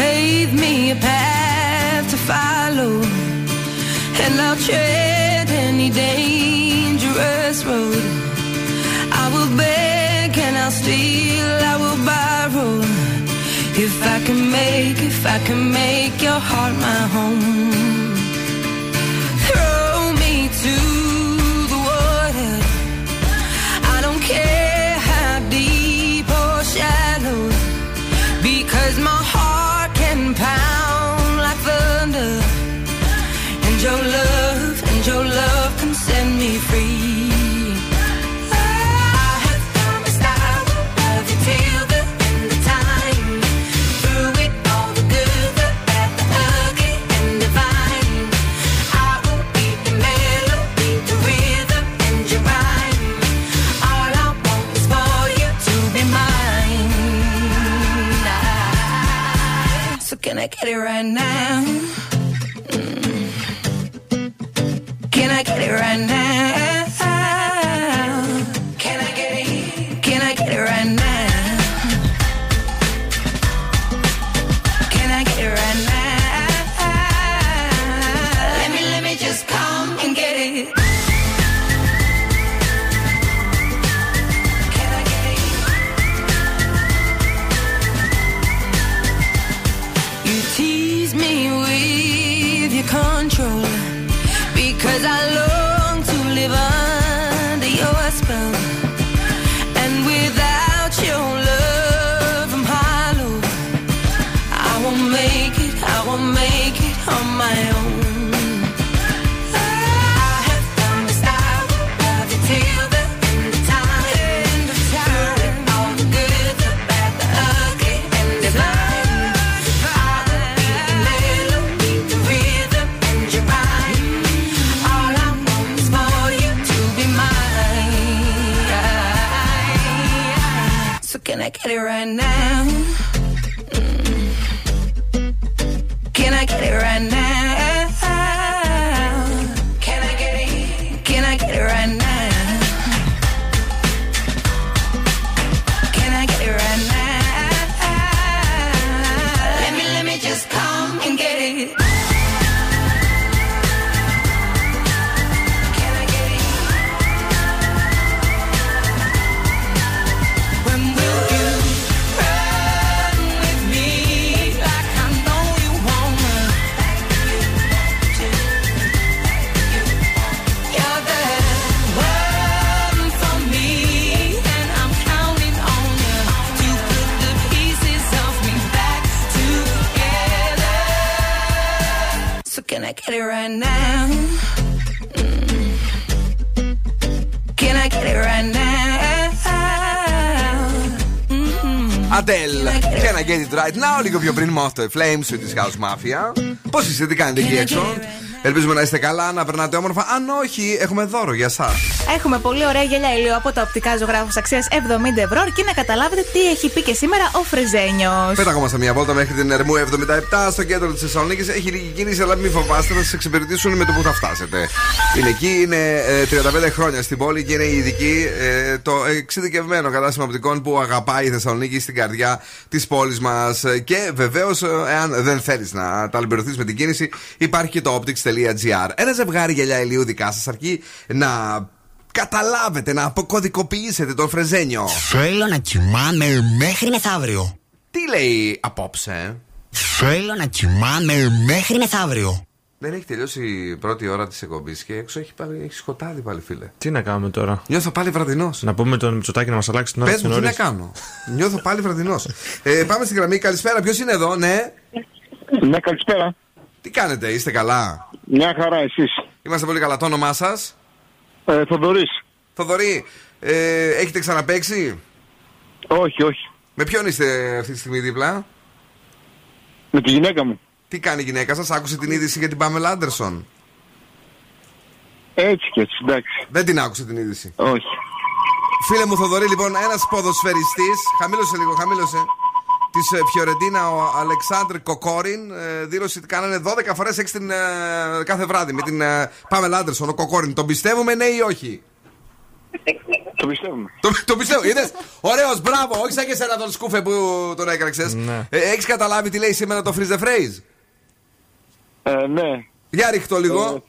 Pave me a path to follow, and I'll tread any dangerous road. I will beg and I'll steal, I will borrow. If I can make, if I can make your heart my home. Can I get it right now? Mm. Can I get it right now? Can I get it? Can I get it right now? Can I get it right now? Let me, let me just come and get it. Because I long to live under your spell. And without your love I'm hollow. I won't make it, I won't make it on my own. Get it right now. Mm. Can I get it right now? Can I get it? Can I get it right now? Can I get it right now? Let me, let me just come and get it. Can I get it? When will can I get it right now? Mm. Can I get it right now? Mm-hmm. Adele, can I get it right now? Λίγο πιο πριν με αυτό, Flames with this House Mafia. Πώς είστε, τι κάνετε εκεί έξω? Ελπίζουμε να είστε καλά, να περνάτε όμορφα. Αν όχι, έχουμε δώρο για εσάς. Έχουμε πολύ ωραία γυαλιά ηλίου από τα οπτικά Ζωγράφος αξίας εβδομήντα ευρώ. Και να καταλάβετε τι έχει πει και σήμερα ο Φρεζένιος. Πέρα ακόμα σε μια βόλτα μέχρι την Ερμού εβδομήντα επτά στο κέντρο της Θεσσαλονίκης. Έχει λίγη κίνηση, αλλά μην φοβάστε, θα σας εξυπηρετήσουν με το που θα φτάσετε. Είναι εκεί, είναι τριάντα πέντε χρόνια στην πόλη και είναι η ειδική, το εξειδικευμένο κατάστημα οπτικών που αγαπάει η Θεσσαλονίκη στην καρδιά της πόλης μας. Και βεβαίως, εάν δεν θέλεις να ταλαιπωρηθείς με την κίνηση, υπάρχει και το Optix. Ένα ζευγάρι γυαλιά ηλίου δικά σας αρκεί να καταλάβετε, να αποκωδικοποιήσετε τον Φρεζένιο. Θέλω να κοιμάμαι μέχρι μεθαύριο. Τι λέει απόψε? Θέλω να κοιμάμαι μέχρι μεθαύριο. Δεν έχει τελειώσει η πρώτη ώρα της εκπομπής και έξω έχει, πάλι, έχει σκοτάδι πάλι, φίλε. Τι να κάνουμε τώρα? Νιώθω πάλι βραδινός. Να πούμε τον Μητσοτάκη να μας αλλάξει την ώρα. Πες μου τι να κάνω. Νιώθω πάλι βραδινός. ε, Πάμε στην γραμμή, καλησπέρα, ποιος είναι εδώ? Ναι. Ναι, καλησπέρα. Τι κάνετε, είστε καλά? Μια χαρά, εσείς? Είμαστε πολύ καλά, το όνομά σας? Ε, Θοδωρής. Θοδωρή, ε, έχετε ξαναπαίξει? Όχι, όχι. Με ποιον είστε αυτή τη στιγμή δίπλα? Με τη γυναίκα μου. Τι κάνει η γυναίκα σας, άκουσε την είδηση για την Πάμελα Άντερσον? Έτσι και έτσι, εντάξει. Δεν την άκουσε την είδηση? Όχι. Φίλε μου Θοδωρή, λοιπόν, ένας ποδοσφαιριστής, χαμήλωσε λίγο, χαμήλωσε, της Φιωρεντίνα, ο Αλεξάνδρ Κοκόριν, δήλωσε ότι κάνανε δώδεκα φορές έξι την, κάθε βράδυ με την Πάμελα Άντερσον. Ο Κοκόριν, τον πιστεύουμε, ναι ή όχι? Το πιστεύουμε. Το πιστεύω. Είδες, ωραίος, μπράβο. Όχι σαν και εσένα τον Σκούφε που τον έκραξες. Έχεις καταλάβει τι λέει σήμερα το Freeze the Phrase? Ε, ναι. Για ρίχτω λίγο.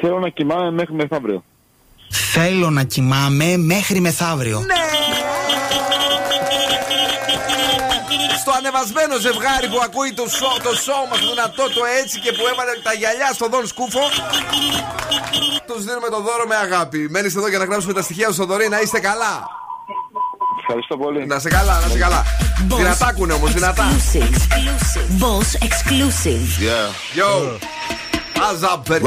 Θέλω να κοιμάμαι μέχρι μεθαύριο. Θέλω να κοιμάμαι μέχρι μεθαύριο. Ναι. Το ανεβασμένο ζευγάρι που ακούει το, σο, το σώμα του δυνατό το έτσι και που έβαλε τα γυαλιά στον Δον Σκούφο. Τους δίνουμε το δώρο με αγάπη. Μένεις εδώ για να γράψουμε τα στοιχεία στον Δωρή. Να είστε καλά. Ευχαριστώ πολύ. Να σε καλά, να σε καλά. Boss δυνατά ακούνε όμως, δυνατά. Exclusive. Boss exclusive. Yeah. Yo.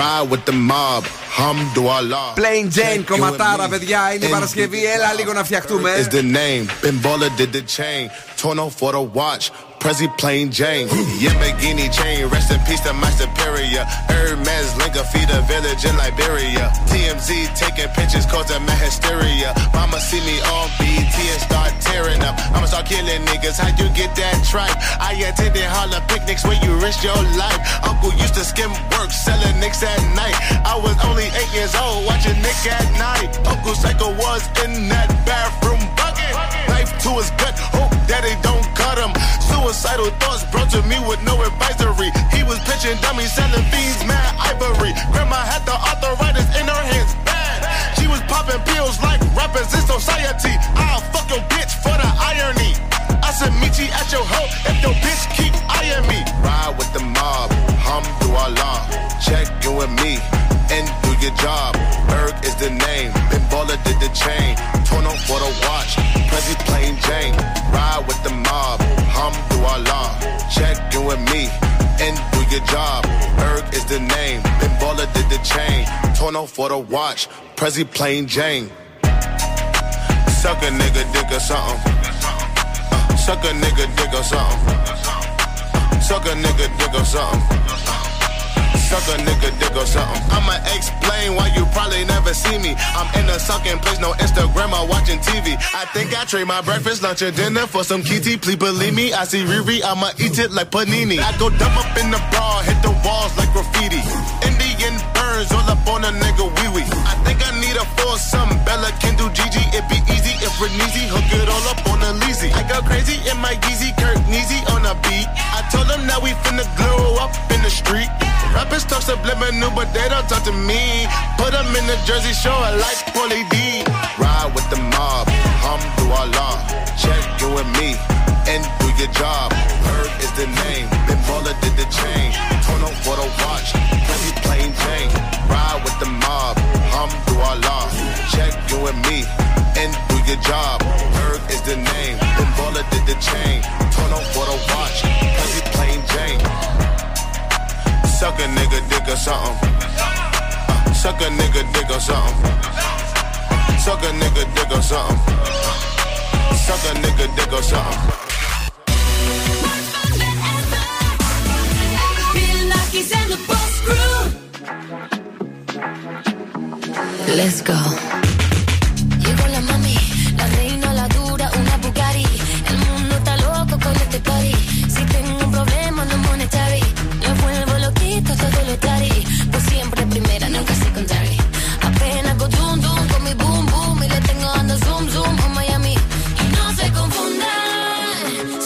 Ride with the mob, hum do Allah. Plain Jane, κομματάρα, παιδιά, είναι η Παρασκευή. Έλα λίγο να φτιαχτούμε. Is the name, Benbola did the chain. Torn off for the watch, Prezi Plain Jane. Yamagini chain, rest in peace to my superior. Hermes, linker, feed a village in Liberia. T M Z taking pictures, causing my hysteria. Mama see me on B T and start tearing up. I'ma start killing niggas, how you get that tripe? I attended holla picnics where you risk your life. Uncle used to skim work, selling nicks at night. I was only eight years old, watching Nick at night. Uncle Psycho was in that bathroom bucket. Knife to his gut, hope daddy don't cut him. Suicidal thoughts brought to me with no advisory. He was pitching dummies, selling fiends, mad ivory. Grandma had the arthritis in her hands, bad. She was popping pills like rappers in society. I'll fuck your bitch for the irony. I said meet you at your hoe if your bitch keep eyeing me. Ride with the mob, hum through our law. Check you and me and do your job. Berg is the name, Benbola did the chain. Torn on for the watch, Prezi Plain Jane. Ride with the mob, hum through our law. Check you and me and do your job. Berg is the name, Benbola did the chain. Torn on for the watch, Prezi Plain Jane. Suck a nigga, dick or something. Uh, suck a nigga, dick or something. Suck a nigga, dick or something. Suck a nigga dick or something. I'ma explain why you probably never see me. I'm in a sunken place, no Instagram or watching T V. I think I trade my breakfast, lunch, and dinner for some kitty. Please believe me, I see Riri, I'ma eat it like panini. I go dumb up in the bra, hit the walls like graffiti. Indian burns all up on a nigga wee-wee. I think I need a foursome, Bella can do Gigi. It be easy if we're neezy, hook it all up on a leezy. I go crazy in my Yeezy, Kirk Neezy on a beat. I told them now we finna glow up in the street. Rappers talk subliminal, but they don't talk to me. Put them in the Jersey Shore like Pauly D. Ride with the mob, hum through our law. Check you and me, and do your job. Herb is the name, Benbola did the chain. Turn on for the watch, Prezi Plain Jane. Ride with the mob, hum through our law. Check you and me, and do your job. Herb is the name, Benbola did the chain. Turn on for the watch, Prezi Plain Jane. Suck a nigga dick or something. Uh, suck a nigga dick or something. Suck a nigga dick or something. Suck a nigga dick or something. More fun than ever. Bill Nakis and the Boss Crew. Let's go. Llegó la mami, la reina, la dura, una Bugatti. El mundo está loco con este party. Si tengo un problema no monetary. Todo lo daddy, pues siempre primera, nunca secondary. Apenas hago dum dum con mi boom boom y le tengo dando zoom zoom a Miami. Y no se confundan,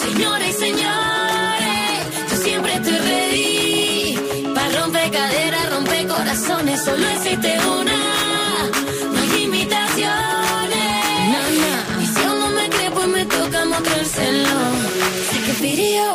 señores y señores, yo siempre estoy ready. Pa' romper caderas, romper corazones, solo existe una. No hay imitaciones. Na, na. Y si aún no me cree, pues me toca mostrárselo. Sé que video.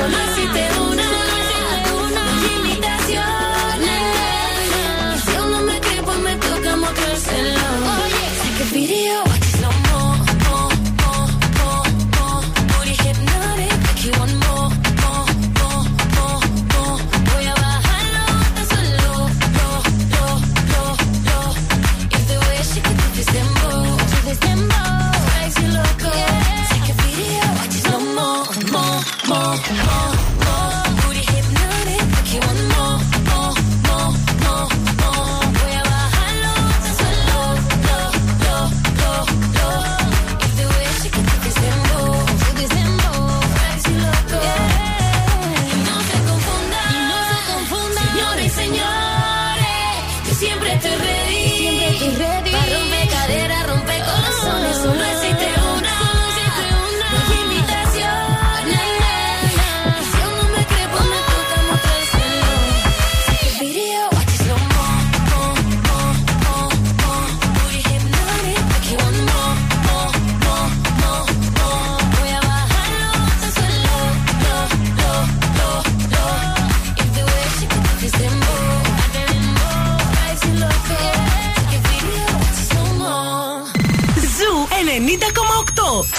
Yo no me creo, pues me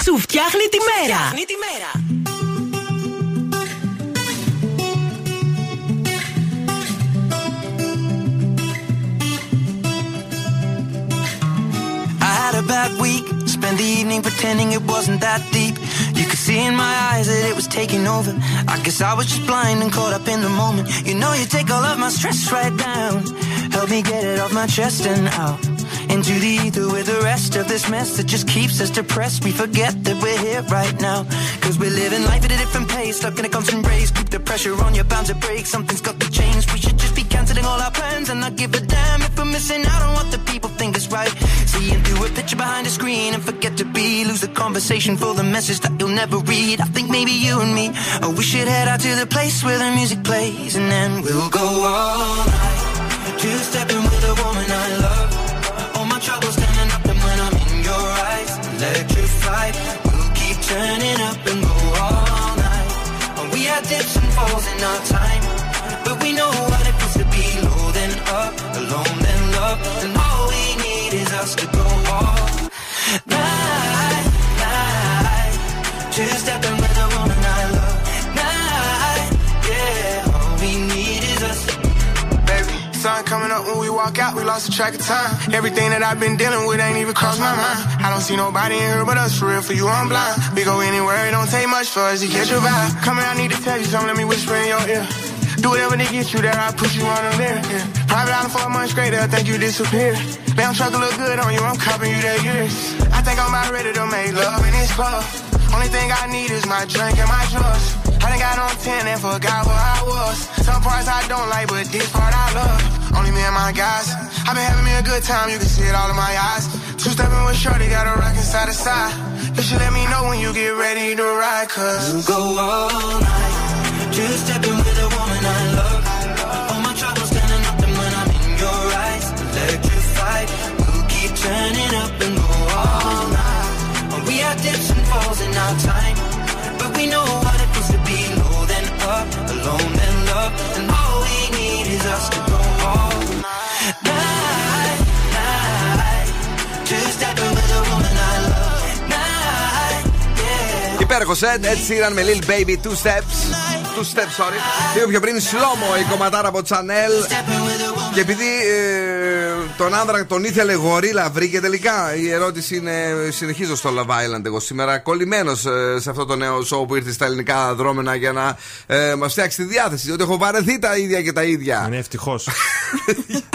Σου φτιάχνει τη μέρα. Φτιάχνει τη μέρα. I had a bad week. Spent the evening pretending it wasn't that deep. You could see in my eyes that it was taking over. I guess I was just blind and caught up in the moment. You know you take all of my stress right down. Help me get it off my chest and out. Into the ether with the rest of this mess that just keeps us depressed. We forget that we're here right now, cause we're living life at a different pace. Stuck in a constant race, keep the pressure on, you're bound to break. Something's got to change, we should just be cancelling all our plans and not give a damn if we're missing out on what the people think is right. Seeing through a picture behind a screen and forget to be. Lose the conversation for the message that you'll never read. I think maybe you and me, oh, we should head out to the place where the music plays. And then we'll go all night, two-stepping with a woman I love. Trouble standing up and when I'm in your eyes, electrified. We'll keep turning up and go all night. We had dips and falls in our time, but we know what it feels to be low then up, alone then loved. And all we need is us to go all night, night. Just stepping with a woman I love, night, yeah. All we need is us to sun coming up when we walk out, we lost a track of time. Everything that I've been dealing with ain't even crossed my mind. I don't see nobody in here but us, for real, for you I'm blind. We go anywhere, it don't take much for us to get your vibe. Come here, I need to tell you something, let me whisper in your ear. Do whatever to get you there, I'll put you on a mirror, yeah. Private island for a month straight, they'll think you disappeared. Now I'm trying to look good on you, I'm copying you that years. I think I'm about ready to make love in this club. Only thing I need is my drink and my drugs. I done got on ten and forgot where I was. Some parts I don't like, but this part I love. Only me and my guys. I've been having me a good time, you can see it all in my eyes. Two-stepping with shorty, got a rockin' side to side. You should let me know when you get ready to ride, cause we'll go all night, two-stepping with a woman I love. All my troubles standing up and when I'm in your eyes, electrified. We'll keep turning up and go all night. When we had dips and falls in our time, but we know what it feels to be low then up, alone then love. And all we need is us to go all night, night. Just stepping with a woman I love, night, yeah. Υπέροχο σετ, έτσι ήταν με Lil Baby, Two Steps. Two Steps, sorry. Λίγο πιο πριν, Σλόμο, η κομματάρα από Chanel. Και επειδή ε, τον άνδρα τον ήθελε γορίλα βρήκε τελικά. Η ερώτηση είναι, συνεχίζω στο Love Island εγώ σήμερα, κολλημένος ε, σε αυτό το νέο show που ήρθε στα ελληνικά δρόμενα για να ε, μας φτιάξει τη διάθεση. Διότι έχω βαρεθεί τα ίδια και τα ίδια. Ναι, ευτυχώς.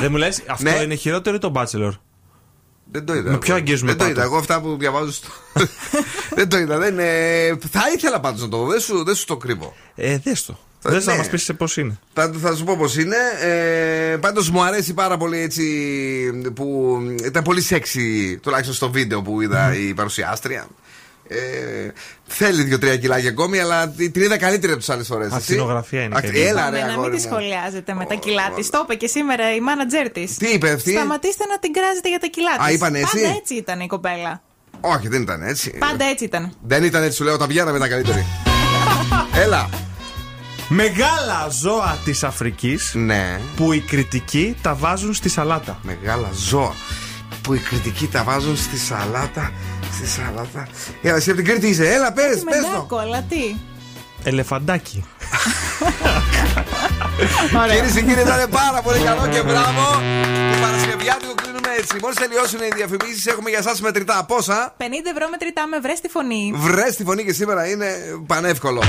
Δεν μου λες, αυτό ναι. Είναι χειρότερο ή το Bachelor? Δεν το είδα. Με ποιο αγγίζουμε δεν το είδα. Εγώ αυτά που διαβάζω στο... δεν το είδα. Δεν, ε, θα ήθελα πάντως να το δω. Δεν σου, δεν σου το κρύβω. Ε, δες το. Δεν θα ναι. μας πεις πώς είναι. Θα, θα σου πω πώς είναι. Ε, πάντως μου αρέσει πάρα πολύ έτσι που ήταν πολύ σεξι, τουλάχιστον στο βίντεο που είδα mm. η παρουσιάστρια. Ε, θέλει δύο-τρία κιλάκια ακόμη, αλλά την είδα καλύτερη από τις άλλες φορές. Ακτινογραφία είναι. Ακτ... Έλα, ρε, να μην τη σχολιάζετε με τα κιλά της. Το είπε και σήμερα η μάνατζέρ της. Τι είπε αυτή? Σταματήστε να την κράζετε για τα κιλά της. Α, είπαν έτσι. Πάντα έτσι ήταν η κοπέλα. Όχι, δεν ήταν έτσι. Πάντα έτσι ήταν. Δεν ήταν έτσι, σου λέω, τα βγαίναμε τα καλύτερη. Έλα. Μεγάλα ζώα της Αφρικής ναι. που οι κριτικοί τα βάζουν στη σαλάτα. Μεγάλα ζώα που οι κριτικοί τα βάζουν στη σαλάτα. Στη σαλάτα. Έλα, εσύ από την Κρήτη είσαι. Έλα, πες, πες το. Τι. Ελεφαντάκι. Κυρίες και κύριοι, ήταν πάρα πολύ καλό και μπράβο. Το Παρασκευιάτικο κλείνουμε έτσι. Μόλις τελειώσουν οι διαφημίσεις, έχουμε για σας μετρητά. Πόσα? πενήντα ευρώ μετρητά με βρες τη φωνή. Βρες τη φωνή και σήμερα είναι πανεύκολο.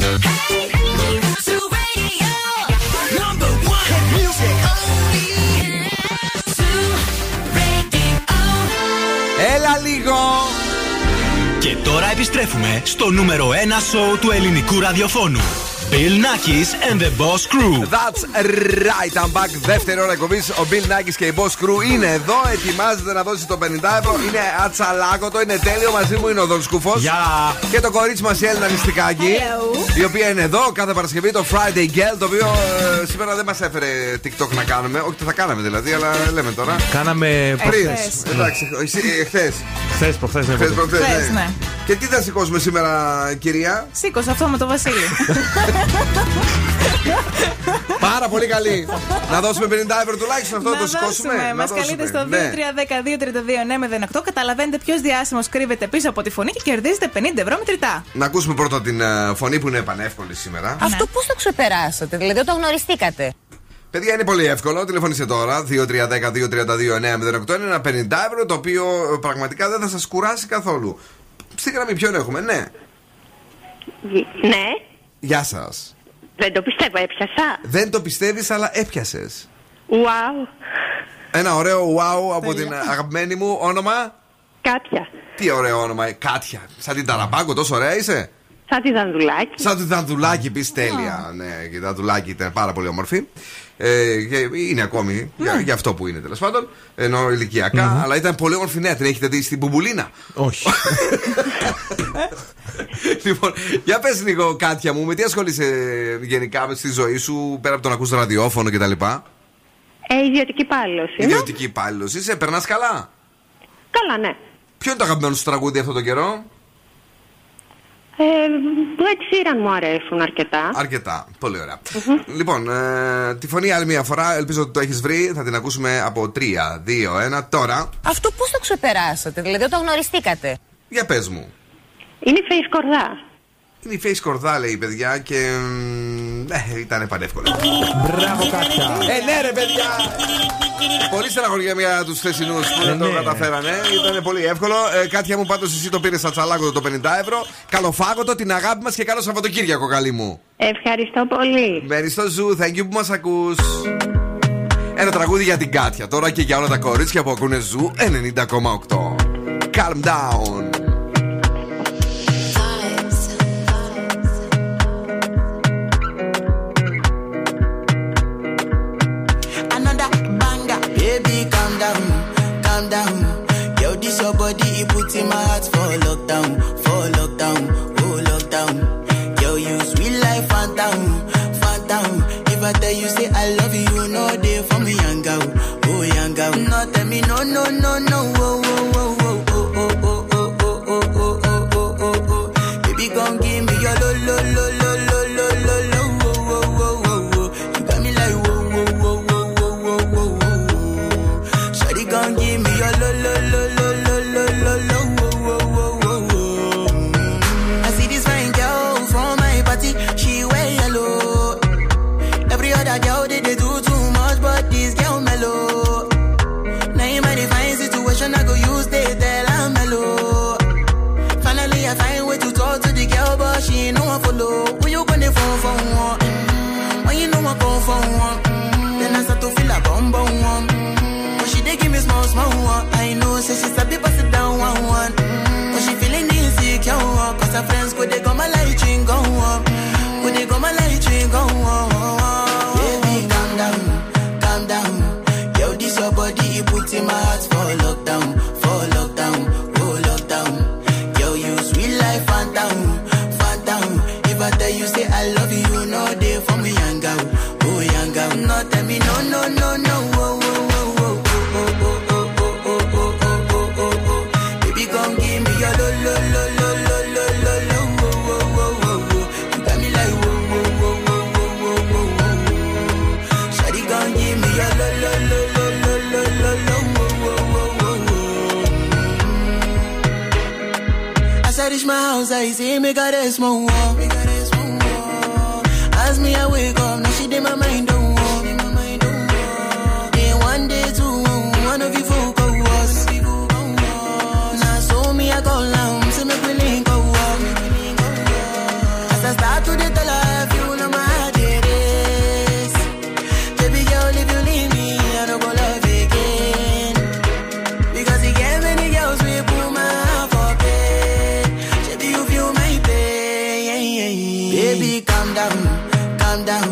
Έλα λίγο! Και τώρα επιστρέφουμε στο νούμερο ένα σοου του ελληνικού ραδιοφώνου. Bill Nakis and the Boss Crew. That's right, I'm back. Δεύτερη ώρα εκπομπής. Ο Bill Nakis και η Boss Crew είναι εδώ. Ετοιμάζεται να δώσει το πενήντα ευρώ. Είναι ατσαλάκωτο, είναι τέλειο. Μαζί μου είναι ο Don Skoufos. Γεια! Yeah. Και το κορίτσι μας η Έλληνα Νηστικάκη. Η οποία είναι εδώ κάθε Παρασκευή το Friday Girl. Το οποίο ε, σήμερα δεν μας έφερε TikTok να κάνουμε. Όχι, θα κάναμε δηλαδή, αλλά λέμε τώρα. Κάναμε προχθές. Εντάξει, χθες. Χθες, προχθές. Και τι θα σηκώσουμε σήμερα, κυρία? Σήκωσε αυτό με το Βασίλη. Πάρα πολύ καλή. Να δώσουμε πενήντα ευρώ τουλάχιστον αυτό να το σηκώσουμε. Μας καλείτε στο δύο τρία ένα δύο τρία δύο εννιά μηδέν οκτώ. Ναι. Καταλαβαίνετε ποιος διάσημος κρύβεται πίσω από τη φωνή και κερδίζετε πενήντα ευρώ μετρητά. Να ακούσουμε πρώτα την uh, φωνή που είναι επανεύκολη σήμερα. Αυτό πώς το ξεπεράσατε, δηλαδή όταν γνωριστήκατε? Παιδιά, είναι πολύ εύκολο. Τηλεφωνήστε τώρα. δύο τρία ένα μηδέν δύο τρία δύο εννιά μηδέν οκτώ. Είναι ένα πενήντα ευρώ το οποίο πραγματικά δεν θα σας κουράσει καθόλου. Στη γραμμή ποιον έχουμε? Ναι. Ναι. Γεια σας. Δεν το πιστεύω, έπιασα. Δεν το πιστεύεις, αλλά έπιασες. Wow. Ένα ωραίο wow από την αγαπημένη μου. Όνομα? Κάτια. Τι ωραίο όνομα, Κάτια. Σαν την Ταραμπάκο, τόσο ωραία είσαι. Σαν τη Δανδουλάκη. Σαν τη Δανδουλάκη, πεις τέλεια. Ναι, και η Δανδουλάκη ήταν πάρα πολύ όμορφη. Ε, είναι ακόμη ναι. για, για αυτό που είναι τέλος πάντων. Ενώ ηλικιακά, mm-hmm. αλλά ήταν πολύ όμορφη νέα. Την έχετε δει στην Μπουμπουλίνα? Όχι. Λοιπόν, για πες λίγο, Κάτια μου, με τι ασχολείσαι γενικά στη ζωή σου, πέρα από το να ακούς ραδιόφωνο κτλ? Ε, ιδιωτική υπάλληλος. Ιδιωτική υπάλληλος είσαι, περνάς καλά? Καλά, ναι. Ποιο είναι το αγαπημένο σου τραγούδι αυτόν τον καιρό? Black Sheeran μου αρέσουν αρκετά. Αρκετά, πολύ ωραία. Mm-hmm. Λοιπόν, ε, τη φωνή άλλη μια φορά, ελπίζω ότι το έχεις βρει. Θα την ακούσουμε από τρία, δύο, ένα, τώρα. Αυτό πώς το ξεπεράσατε, δηλαδή όταν γνωριστήκατε? Για πες μου. Είναι η Face Κορδά. Είναι η Face Κορδά, λέει η παιδιά, και ε, ήταν πανεύκολα. Μπράβο, Κάτια. Ε, ναι, ρε παιδιά. Πολύ στεναχωριά για τους χθεσινούς που δεν το καταφέρανε. Ήταν πολύ εύκολο. Ε, Κάτια μου, πάντως εσύ το πήρες ατσαλάκωτο το πενήντα ευρώ. Καλοφάγωτο, την αγάπη μας και καλό Σαββατοκύριακο, καλή μου. Ευχαριστώ πολύ. Ευχαριστώ, Ζου. Thank you που μας ακούς. Ένα τραγούδι για την Κάτια τώρα και για όλα τα κορίτσια που ακούνε Ζου ενενήντα κόμμα οκτώ. Calm down. Down. Yo, this your body, it puts in my heart for lockdown, for lockdown, oh lockdown. Yo, you sweet life, phantom, phantom. If I tell you, say I love you, you know they for me, young girl, oh young girl. No, tell me, no, no, no, no, oh, oh, oh. I say, make a rest, more walk. As me, I wake up, now she did my mind, don't walk. Then one day, two, one of you folk was. Now, so me, I call now, so make me link, go walk. As I start to the calm down.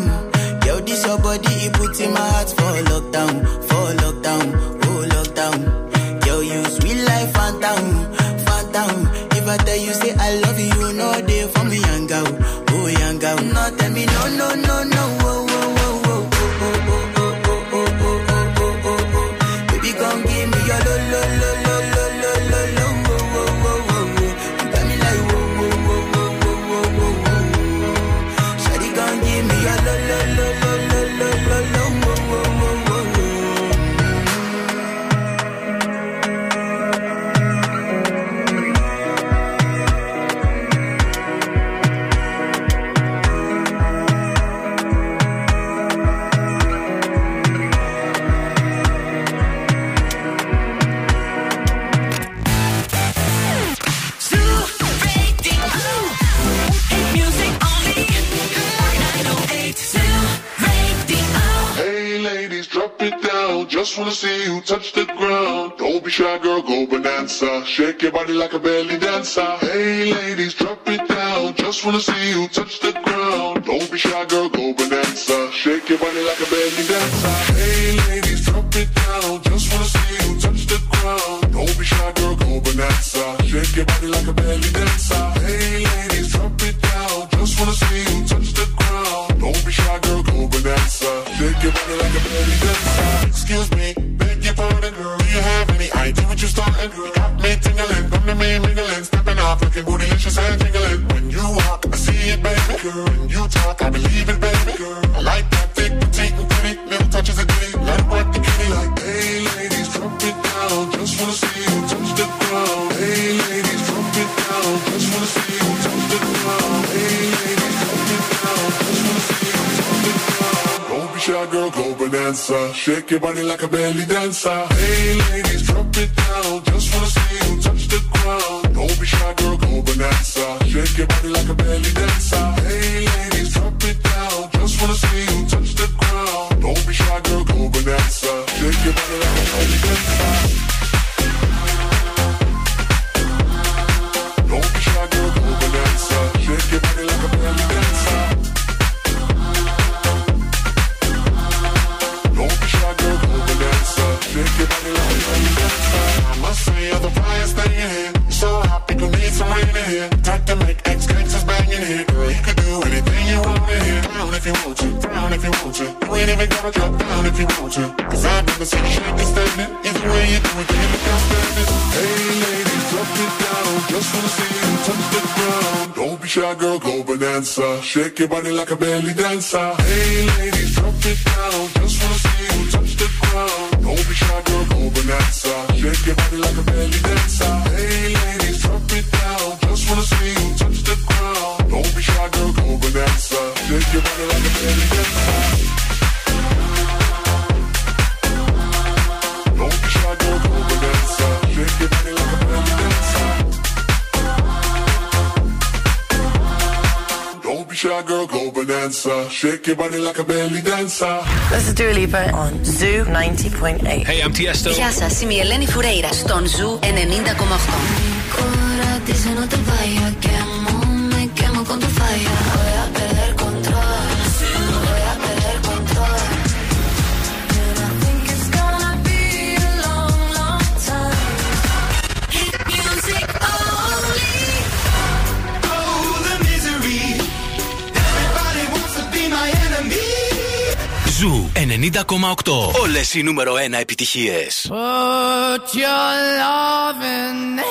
Yo, this your body, it puts in my heart for lockdown, for lockdown, oh lockdown. Yo, you sweet life, phantom, phantom. If I tell you say I love you, you know they for me young girl, oh young girl. No, tell me no, no, no, no, oh, oh, oh, oh, oh, oh. Just wanna see you touch the ground. Don't be shy, girl, go bonanza. Shake your body like a belly dancer. Hey, ladies, drop it down. Just wanna see you touch the ground. Don't be shy, girl, go bonanza. Shake your body like a belly dancer. Hey, ladies, drop it down. Just wanna see you touch the ground. Don't be shy, girl, go bonanza. Shake your body like a belly dancer. Hey, ladies, drop it down. Just wanna see you touch the ground. Don't be shy, girl, go bonanza. Shake your body like a belly dancer. Excuse me, beg your pardon, girl, do you have any idea what you're starting? You got me tingling, come to me mingling, stepping off, looking bootylicious and jingling. When you walk, I see it, baby, girl. When you talk, I believe it, baby, girl. I like that thick, petite, and pretty, little touches of ditty, let it work the kitty. Like, hey, ladies, drop it down, just wanna see you touch the ground. Hey, ladies, drop it down, just wanna see you touch the ground. Hey, ladies, drop it down, just wanna see you touch the ground. Don't be shy, girl, go bonanza. Shake your body like a belly dancer. Hey, ladies, drop it down. Just wanna see you touch the ground. Don't be shy, girl, go bonanza. Shake your body like a belly dancer. Hey, ladies, drop it down. Just wanna see you touch the ground. Don't be shy, girl, go bonanza. Shake your body like a belly dancer. Don't be shy, girl, go bonanza. Shake your body like a belly dancer. I must say you're the brightest thing in here. So hot, people need some rain in here. Time to make ex-gangsters bang in here. Girl, you can do anything you want in here. Down if you want to, down if you want to. You ain't even gotta drop down if you want to. Cause I've never seen you shake this statement. Either way you do it, you look outstanding. Hey ladies, drop it down. Just wanna see you touch the ground. Don't be shy, girl, go bonanza. Shake your body like a belly dancer. Hey ladies, drop it down. Just wanna see you touch the ground. Don't be shy, girl, go bonanza. Shake your body like a belly dancer. Hey ladies, drop it down. Just wanna see you touch the ground. Don't be shy, girl, go bonanza. Shake your body like a belly dancer. Don't be shy, girl, go bonanza. Shake your body like a belly dancer. Don't be shy, girl, go bonanza. Shake your body like a belly dancer. This is Dua Lipa on Zoo ninety point eight. Hey, I'm Tiesto. Γεια σας, είμαι η Ελένη Φουρέιρα στον Zoo ενενήντα κόμμα οκτώ. Dice no te vayas, que amo, me quemo con tu falla. Voy a perder control, voy a perder control. And I think it's gonna be a long, long time. Hit music only. Oh, the misery. Everybody wants to be my enemy. Ζου ενενήντα κόμμα οκτώ. Όλες οι νούμερο ένα επιτυχίες. Put your love in hand.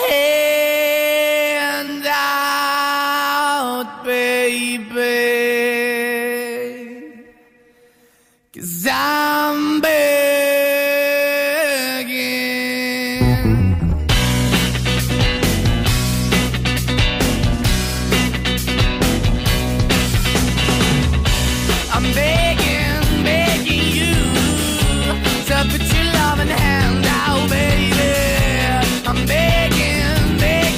I'm begging. I'm begging, begging you to put your loving hand out, baby. I'm begging, begging.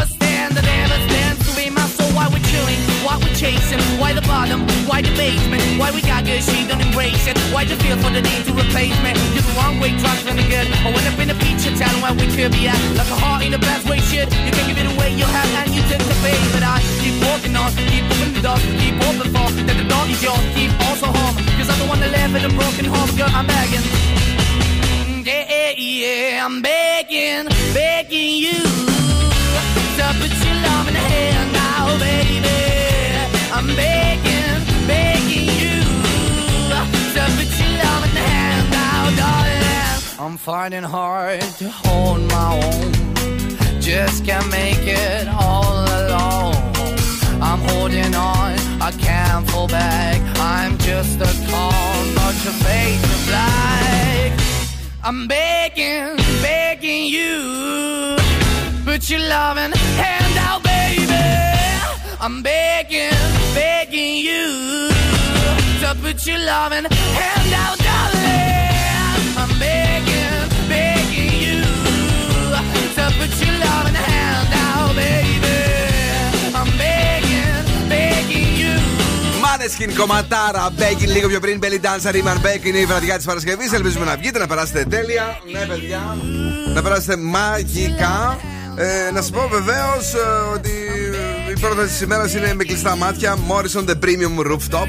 stand, that never stands to be my soul. Why we're chilling, why we're chasing, why the bottom, why the basement, why we got good, she don't embrace it, why the feel for the need to replace me. You're the wrong way, trying to the good. I went up in a feature town where we could be at, like a heart in a best way, shit. You can give it away, you have, and you take the bait. But I keep walking on, keep moving the dust, keep open for, that the dog is yours, keep also home. Cause I'm the one that live in a broken home, girl, I'm begging. Yeah, yeah, yeah, I'm begging, begging you to put your love in the hand now, oh, baby. I'm begging, begging you to put your love in the hand now, oh, darling. I'm finding hard to hold my own, just can't make it all alone. I'm holding on, I can't fall back. I'm just a call, not your face to black. I'm begging, begging you, put your loving hand out, baby. I'm begging, begging you, to put your loving hand out, darling. I'm begging, begging you, to put your loving hand out, baby. I'm begging, begging you. Μάνεσχιν, Κομματάρα, Μπέγκιν, λίγο πιο πριν, Belly Dancer, Iman Beck, είναι η βραδιά της Παρασκευής. Ελπίζουμε να βγείτε, να περάσετε τέλεια. Ναι, παιδιά, να περάσετε μαγικά. Ε, να σας πω βεβαίως ε, ότι η πρόταση της ημέρας είναι με κλειστά μάτια Morrison The Premium Rooftop,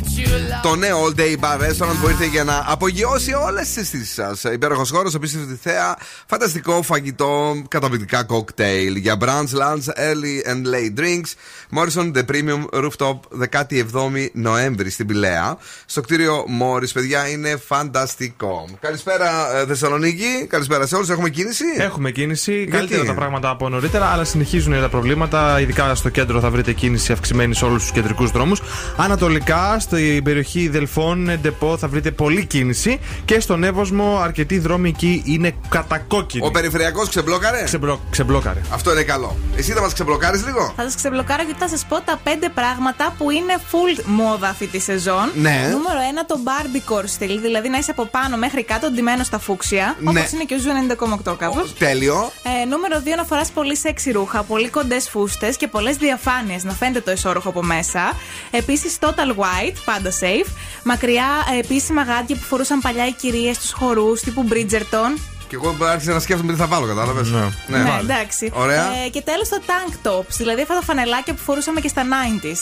το νέο All Day Bar Restaurant που ήρθε για να απογειώσει όλες τις αισθήσεις σας. Υπέροχος χώρος, απίστευτη θέα, φανταστικό φαγητό, καταπληκτικά κοκτέιλ. Για brunch, lunch, early and late drinks, Morrison The Premium Rooftop, δεκαεφτά Νοέμβρη στην Πηλαία, στο κτίριο Morris. Παιδιά, είναι φανταστικό. Καλησπέρα ε, Θεσσαλονίκη, καλησπέρα σε όλους. Έχουμε κίνηση. Έχουμε κίνηση. Γιατί? Καλύτερα τα πράγματα από νωρίτερα, αλλά συνεχίζουν τα προβλήματα, ειδικά στο κέντρο θα βρείτε κίνηση αυξημένη σε όλους τους κεντρικούς δρόμους. Ανατολικά, στην περιοχή Δελφών, Ντεπό, θα βρείτε πολλή κίνηση και στον Εύωσμο αρκετοί δρόμοι εκεί είναι κατακόκκινοι. Ο περιφερειακός ξεμπλόκαρε. Ξεμπλο... ξεμπλόκαρε. Αυτό είναι καλό. Εσύ θα μας ξεμπλοκάρεις λίγο. Θα σας ξεμπλοκάρω γιατί θα σας πω τα πέντε πράγματα που είναι full μόδα αυτή τη σεζόν. Ναι. Νούμερο ένα, το barbie style, δηλαδή να είσαι από πάνω μέχρι κάτω ντυμένο στα φούξια. Ναι. Όπως είναι και ο Ζου ενενήντα κόμμα οκτώ κάπως. Ο, τέλειο. Ε, νούμερο δύο, να φοράς πολύ σεξι ρούχα, πολύ κοντές φούστες και πολλές διαφάνειες, να φαίνεται το εσώρουχο από μέσα. Επίσης, total white, πάντα safe. Μακριά επίσημα γάντια που φορούσαν παλιά οι κυρίες στους χορούς, τύπου Bridgerton. Και εγώ άρχισα να σκέφτομαι τι θα βάλω, κατάλαβες. Ναι, ναι, ναι, εντάξει. Ωραία. Ε, και τέλος, τα tank tops, δηλαδή αυτά τα φανελάκια που φορούσαμε και στα ενενήντα.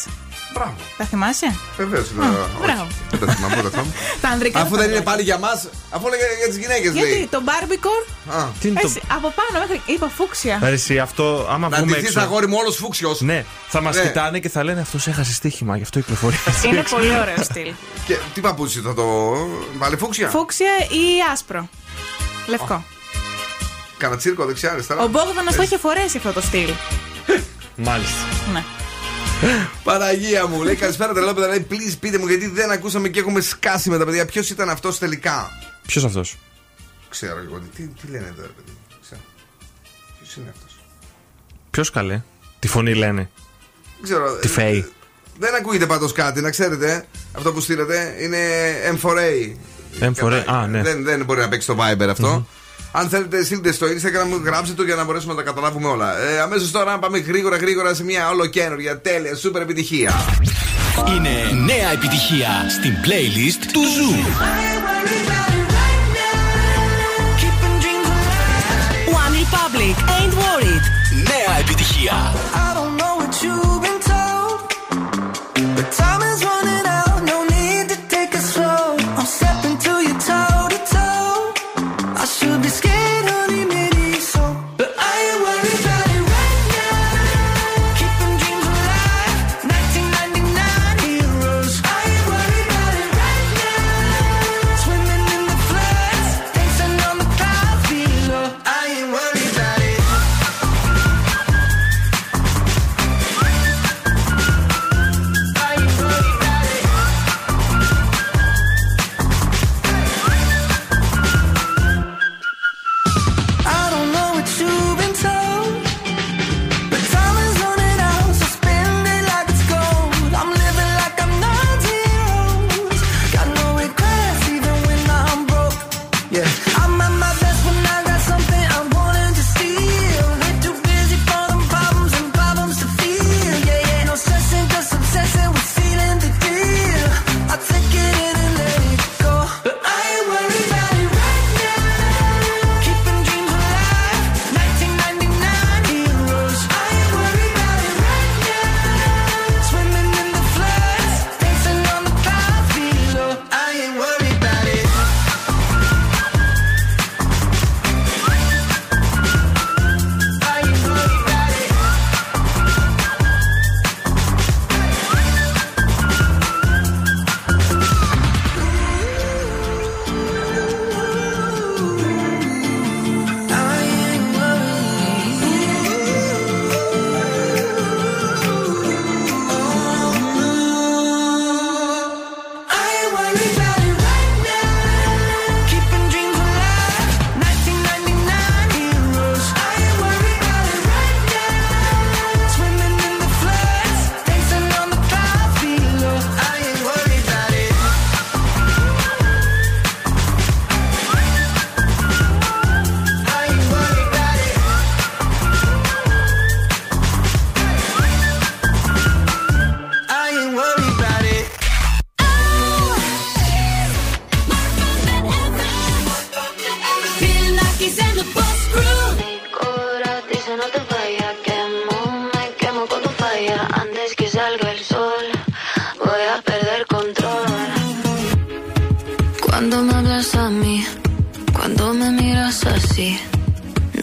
Μπράβο. Τα θυμάσαι? Βεβαίως. Μπράβο. Δεν τα θυμάμαι, δεν τα θυμάμαι. Αφού δεν είναι πάλι για μας, αφού είναι για τις γυναίκες. Γιατί το μπάρμπικορ. Από πάνω μέχρι. Είπα φούξια. Εσύ αυτό, άμα βγούμε έξω. Να ντυθείς αγόρι μου όλος φούξιος. Ναι, θα μας κοιτάνε και θα λένε αυτός έχασε στοίχημα, γι' αυτό η πληροφορία. Είναι πολύ ωραίο στυλ. Και τι παπούτσι θα το. Βάλει φούξια. Φούξια ή άσπρο. Λευκό. Κάνα τσίρκο δεξιά, αριστερά. Ο Μπόγδανος το είχε φορέσει αυτό το στυλ. Μάλιστα. Ναι. Παναγία μου, λέει καλησπέρα Τελόπεδα, λέει please πείτε μου γιατί δεν ακούσαμε και έχουμε σκάσει με τα παιδιά. Ποιος ήταν αυτός τελικά? Ποιος αυτός? Ξέρω εγώ, τι, τι λένε τώρα παιδιά, ξέρω. Ποιος είναι αυτός? Ποιος καλέ, τη φωνή λένε. Ξέρω. Τη φέη. Δεν ακούγεται πάντως κάτι, να ξέρετε. Αυτό που στείλετε είναι εμφορέι. Εμφορέι, α ναι. Δεν, δεν μπορεί να παίξει το Viber αυτό. Mm-hmm. Αν θέλετε, στείλτε στο Instagram, γράψτε το για να μπορέσουμε να τα καταλάβουμε όλα. Ε, αμέσως τώρα, να πάμε γρήγορα γρήγορα σε μια ολοκένουργια τέλεια, super επιτυχία. Είναι νέα επιτυχία στην playlist του Zoo. One Republic, ain't worried. Νέα επιτυχία. I don't know what you've been told, but time is running out, no need to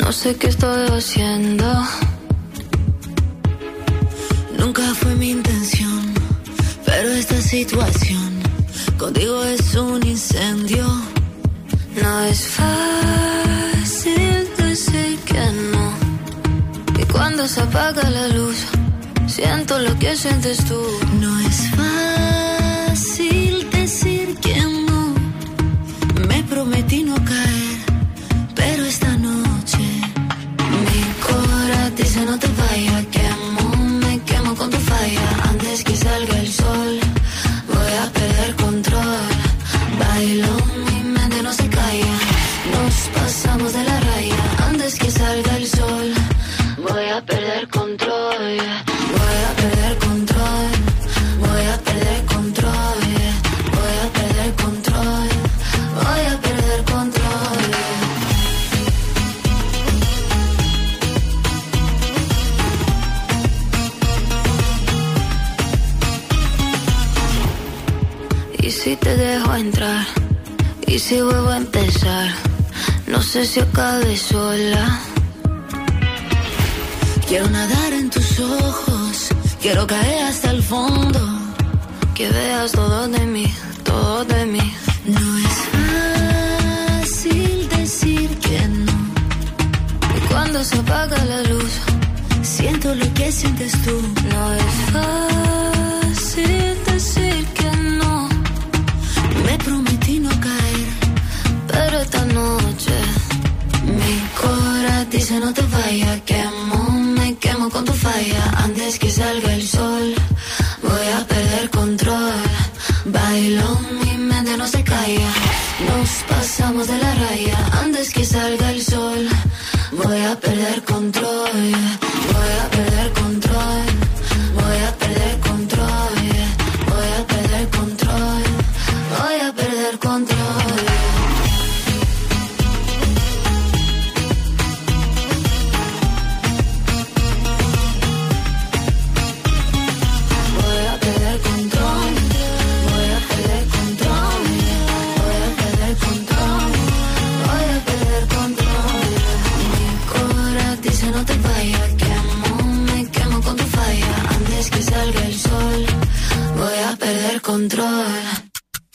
No sé qué estoy haciendo. Nunca fue mi intención, pero esta situación contigo es un incendio. No es fácil decir que no. Y cuando se apaga la luz, siento lo que sientes tú. No es fácil decir que no. Me prometí no caer, pero esta noche mi corazón dice no te vayas. Quemo, me quemo con tu falla. Antes que salga el sol, voy a perder control. Bailo, mi mente no se calla. Nos pasamos de la raya. Antes que salga el sol, voy a perder control. Voy a perder control. Voy a perder control. Voy a perder control. Voy a perder control. Y si te dejo entrar, y si vuelvo a empezar, no sé si acabe sola. Quiero nadar en tus ojos, quiero caer hasta el fondo, que veas todo de mí, todo de mí. No es fácil decir que no. Y cuando se apaga la luz, siento lo que sientes tú. No es fácil decir que no. Me prometí no caer, pero esta noche mi corazón dice no te vayas. Quemo, me quemo con tu falla. Antes que salga el sol, voy a perder control. Bailo, mi mente no se calla. Nos pasamos de la raya. Antes que salga el sol, voy a perder control. Voy a perder control. Voy a perder control. Voy a perder control. Voy a perder control.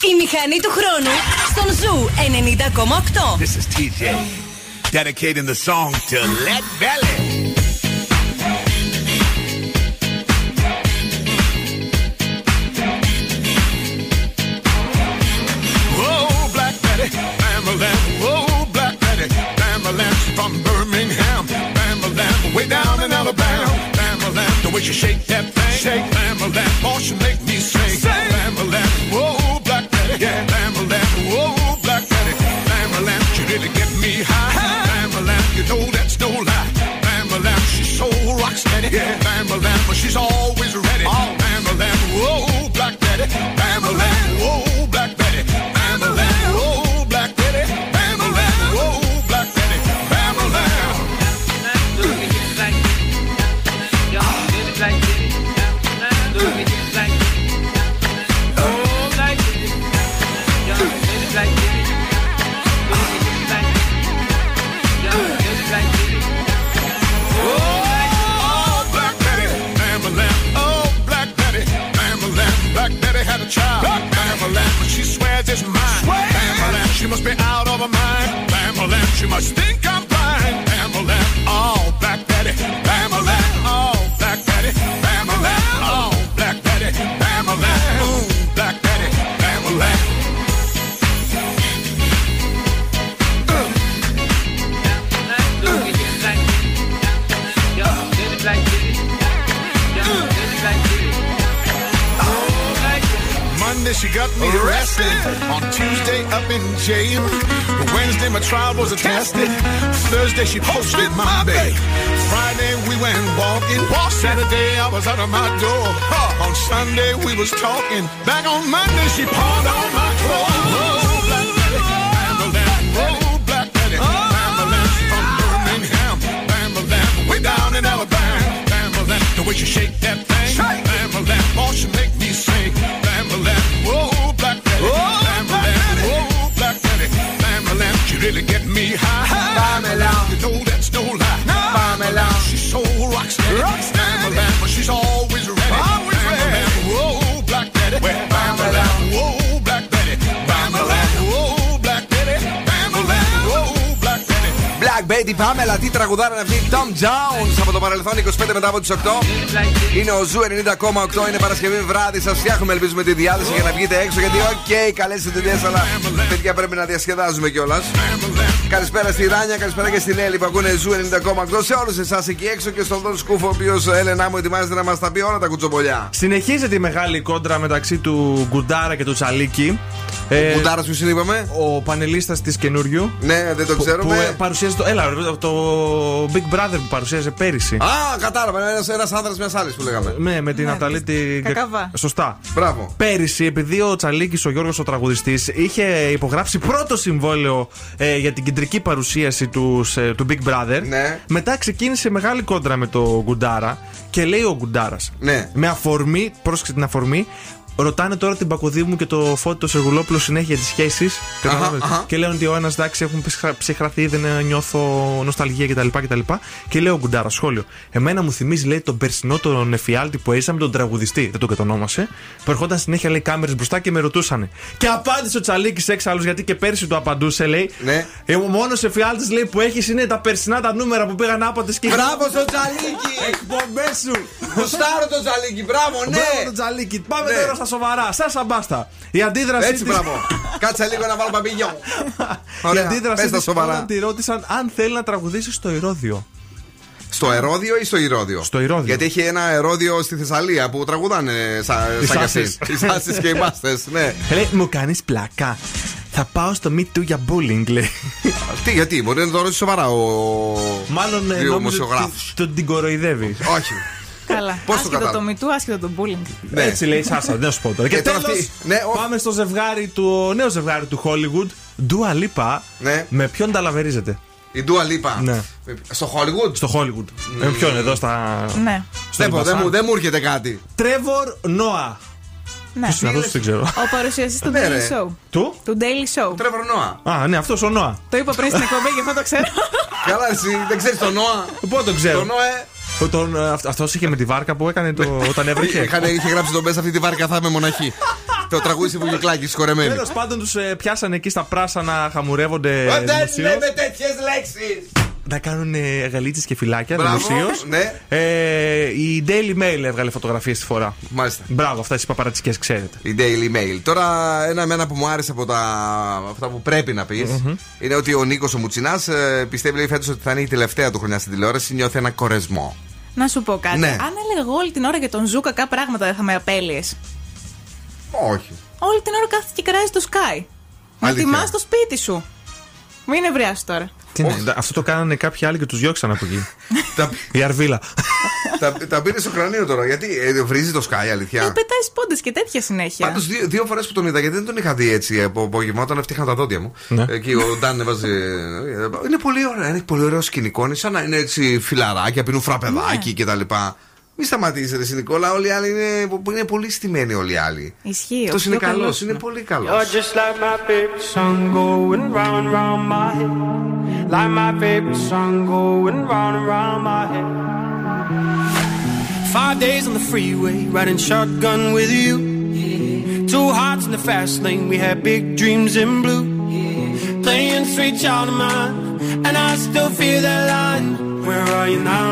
Η μηχανή του χρόνου στον Ζου ενενήντα κόμμα οκτώ. This is τι τζέι dedicating the song to Led Belly. Would you shake that thing? Shake, bam, a lap, or she make me sing. Bam, a lap, whoa, black daddy. Yeah, bam, a lap, whoa, black daddy. Bam, a lap, she really get me high. Bam, a lap, you know that's no lie. Bam, a lap, she's so rock steady. Yeah, bam, a lap, but she's always ready. Oh, bam, a lap, whoa, black daddy. Bam, a lap, whoa, black daddy. Bam, a lap, whoa, black daddy. Bam, a lap, whoa, black daddy. Bam, a lap. Like this, do it like this, oh like this, y'all do it like this, do it like this, y'all do it like this, oh black daddy, bam a lamb, oh black daddy, bam a lamb, black daddy had a child, bam a lamb, but she swears it's mine, bam a lamb, she must be out of her mind, bam a lamb, she must think I'm blind, bam a lamb, oh black daddy, bam a lamb, oh. Black daddy, bam a lap, oh, black daddy, bam a lap, oh, black daddy, bam a lap. Do it like this, yo, do it like this, yo, do it like this, oh, like this. Monday she got me arrested, on Tuesday up in jail, Wednesday my trial was attested, Thursday she posted my babe. Friday we went walking, Saturday I was out of my door, on Sunday we was talking, back on Monday she pawned all my clothes. Oh, black daddy, bam-a-lam, oh, black daddy, bam-a-lam, from Birmingham, bam-a-lam, way down in Alabama, bam-a-lam, the way she shake that thing, bam-a-lam, oh, she make me sing, bam-a-lam, oh, black daddy, bam-a-lam, oh, black daddy, bam-a-lam, she really get me high, bam-a-lam, you know that's no λέει την Πάμελα, τι τραγουδάρα είναι αυτή. Tom Jones από το παρελθόν, είκοσι πέντε μετά από τις οκτώ. Είναι ο Ζου ενενήντα κόμμα οκτώ, είναι Παρασκευή βράδυ. Σας φτιάχνουμε, ελπίζουμε τη διάθεση για να βγείτε έξω. Γιατί, οκ, okay, καλές συντηρίες, αλλά παιδιά πρέπει να διασκεδάζουμε κιόλας. Καλησπέρα στη Ράνια, καλησπέρα και στην Έλλη που ακούνε Ζου ενενήντα κόμμα οκτώ. Σε όλους εσάς εκεί έξω και στον Τον Σκούφο, ο οποίος, Έλενα μου, ετοιμάζεται να μας τα πει όλα τα κουτσοπολιά. Συνεχίζεται η μεγάλη κόντρα μεταξύ του Γκουντάρα και του Τσαλίκη. Ο ε, Γκουντάρας ποιος είναι, είπαμε? Ο πανελίστας της καινούριου. Ναι, δεν το ξέρουμε. Που, που παρουσίασε το, έλα, το Big Brother που παρουσίασε πέρυσι. Α, κατάλαβα. Ένας άνδρας μιας άλλης που λέγαμε. Ναι, με την Αταλίτη. Κακαβά. Σωστά. Μπράβο. Πέρυσι, επειδή ο Τσαλίκης, ο Γιώργος ο τραγουδιστής, είχε υπογράψει πρώτο συμβόλαιο ε, για την κεντρική παρουσίαση του, ε, του Big Brother. Ναι. Μετά ξεκίνησε μεγάλη κόντρα με το Γκουντάρα και λέει ο Γκουντάρας. Ναι. Με αφορμή, πρόσεξε την αφορμή. Ρωτάνε τώρα την Πακοδίου μου και το Φώτη το Σεργουλόπουλο συνέχεια τις σχέσεις. Και λένε ότι ο ένας, εντάξει, έχουν ψυχραθεί, δεν νιώθω νοσταλγία κτλ. κτλ. Και λέει ο Γκουντάρα, σχόλιο. Εμένα μου θυμίζει, λέει, τον περσινό τον εφιάλτη που έζησα με τον τραγουδιστή. Δεν τον κατονόμασε. Που ερχόταν συνέχεια, λέει, κάμερες μπροστά και με ρωτούσανε. Και απάντησε ο Τσαλίκης εξάλλου, γιατί και πέρσι του απαντούσε, λέει. Ναι. Ε, ο μόνος εφιάλτης, λέει, που έχεις είναι τα περσινά τα νούμερα που πήγαν άπατες και. Μπράβο στο Τσαλίκη! Εκπομπές σου! Κουστάρω το Τσαλίκη, μπράβο, ναι! Τσαλίκη, πάμε τώρα. Σα σοβαρά, σα σαμπάστα. Η αντίδραση. Έτσι, της... μπράβο. Κάτσε λίγο να βάλω παπηγιόν. Η αντίδραση της όταν τη ρώτησαν αν θέλει να τραγουδήσει στο Ηρώδιο. Στο Ηρώδιο ή στο Ηρώδιο? Στο Ηρώδιο. Γιατί έχει ένα Ηρώδιο στη Θεσσαλία που τραγουδάνε σαν κι αυτοί. Τι άσοι και οι μπάστες, ναι. Λέει, μου κάνει πλάκα. Θα πάω στο Me Too για bullying, λέει. Τι, γιατί, μπορεί να το ρωτήσει σοβαρά ο. Μάλλον την κοροϊδεύει. Όχι. Καλά. Άσχετο το μητού, άσχετο το bullying. Ναι. Έτσι λέει η Σάσα, δεν σου πω τώρα. Και τέλος, ναι, ο... πάμε στο ζευγάρι του, νέο ζευγάρι του Hollywood, Dua Lipa. Ναι. Με ποιον ταλαβερίζεται? Η Dua Lipa. Ναι. Στο Hollywood. Στο Hollywood. Mm. Με ποιον εδώ στα. Ναι. Δεν μου, δεν μου έρχεται κάτι. Trevor Noah. Ναι. Ποιος είναι αυτός, δεν ξέρω. Ο παρουσιαστής του Daily Show. Του? Του Daily Show. Trevor Noah. Α, ναι, αυτός ο Noah. Το είπα πριν στην εκπομπή και αυτό το ξέρω. Καλά, εσύ δεν ξέρεις τον Noah. Πού το ξέρω. Αυτό είχε με τη βάρκα που έκανε το, όταν έβρεχε. Είχε γράψει τον Μπες, αυτή τη βάρκα θα είμαι μοναχή. Το τραγούδισε Βουγγικλάκη, συγχωρεμένη. Τέλος πάντων, τους ε, πιάσανε εκεί στα πράσανα, χαμουρεύονται. Δεν λέμε τέτοιες λέξεις. Να κάνουν ε, γαλίτσες και φυλάκια δημοσίως. Ναι. Ε, η Daily Mail έβγαλε φωτογραφίες τη φορά. Μάλιστα. Μπράβο, αυτά τις παπαρατσικές ξέρετε. Η Daily Mail. Τώρα, ένα μένα που μου άρεσε από τα, αυτά που πρέπει να πεις mm-hmm. είναι ότι ο Νίκος ο Μουτσινάς ε, πιστεύει, λέει, φέτος ότι θα είναι η τελευταία του χρονιά στην τηλεόραση. Νιώθει ένα κορεσμό. Να σου πω κάτι. Ναι. Αν έλεγα όλη την ώρα για τον Ζου κακά πράγματα, δεν θα με απέλυες? Όχι. Όλη την ώρα κάθεται και κράζει το Sky. Να τιμάς το σπίτι σου. Μην ευρεάσει τώρα. Αυτό το κάνανε κάποιοι άλλοι και τους διώξαν από εκεί. Η Αρβίλα. Τα πήρε στο κρανίο τώρα. Γιατί βρίζει το Sky, αλήθεια. Του πετάει πόντες και τέτοια συνέχεια. Πάντως δύο φορές που τον είδα, γιατί δεν τον είχα δει έτσι από απόγευμα, όταν έφτιαχνα τα δόντια μου. Εκεί ο Ντάν έβαζε. Είναι πολύ ωραίο, είναι πολύ ωραίο σκηνικό. Είναι σαν να είναι έτσι φιλαράκια, πίνουν φραπεδάκι κτλ. Μην σταματήσετε, εσύ Νικόλα, όλοι οι άλλοι είναι, είναι πολύ στημένοι όλοι οι άλλοι. Ισχύει. Αυτός είναι καλός, είναι πολύ καλός. You're just like my favorite song going round round my head. Like my favorite song going round round my head. Five days on the freeway, riding shotgun with you. Yeah. Two hearts in the fast lane, we had big dreams in blue. Yeah. Playing sweet child of mine, and I still feel that line. Where are you now?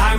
Like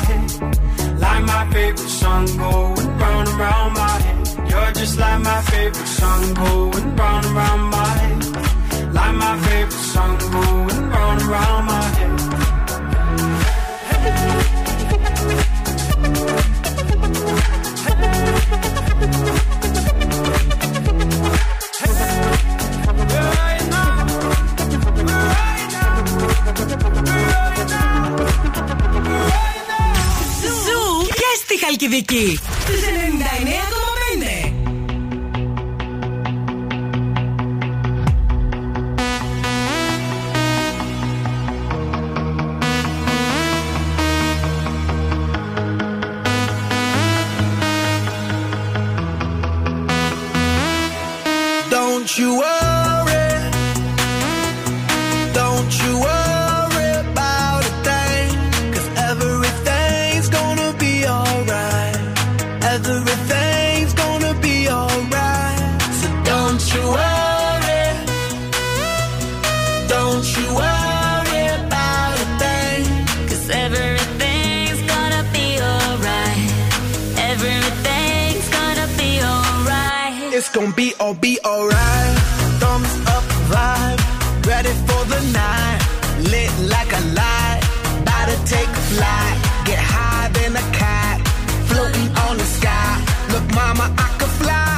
head. Like my favorite song going round and round my head. You're just like my favorite song going round and round my head. Like my favorite song going round and round my head. Χαλκιδική. Στους ενενήντα εννέα κόμμα πέντε. Don't you worry, don't you worry. It's gonna be all be alright. Thumbs up vibe, ready for the night. Lit like a light, about to take a flight. Get high than a cat, floating on the sky. Look, mama, I could fly.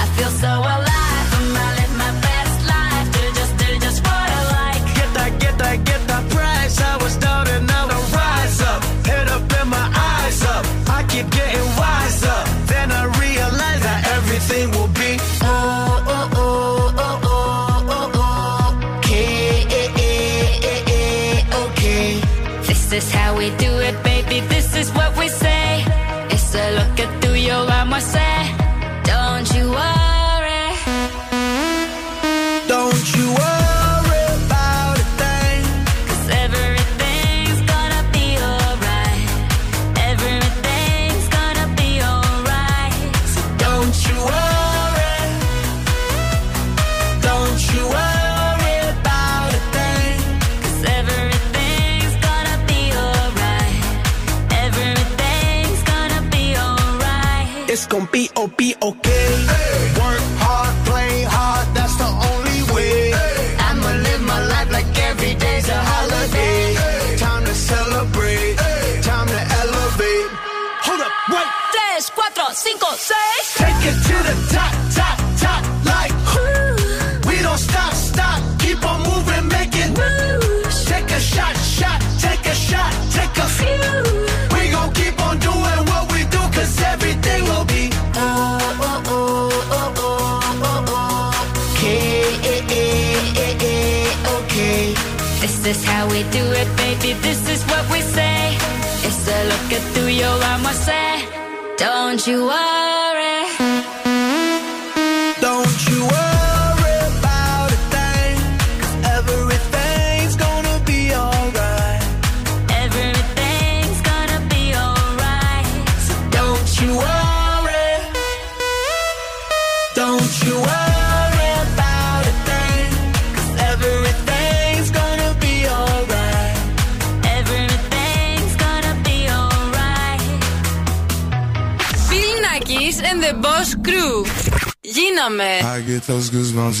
I feel so alive, I'm gonna live my best life. Do just, do just what I like. Get that, get that, get that price. I was down and now I rise up. Head up and my eyes up. I keep getting wiser. Then I realize that everything will. This is how we do it, baby. This is what we say. It's a look at through your arm, I say. Don't you worry. Don't you worry about a thing. 'Cause everything's gonna be alright. Everything's gonna be alright. So don't you worry. Don't you worry. It's gonna be oh be okay. Hey. Work hard, play hard, that's the only way. Hey. I'ma live my life like every day's a holiday. Hey. Time to celebrate, hey. Time to elevate. Hold up, wait. Tres, cuatro, cinco, seis. Take it to the top, top, top, like. Ooh. We don't stop, stop, keep on moving, make it. Ooh. Take a shot, shot, take a shot, take a few. We gon' keep on doing what we do, 'cause everything will be oh oh oh oh oh oh oh okay, okay. This is how we do it, baby. This is what we say. It's a look at through your arm, I say. Don't you worry. Don't you worry. And the Boss Crew. Γίναμε. I get those goosebumps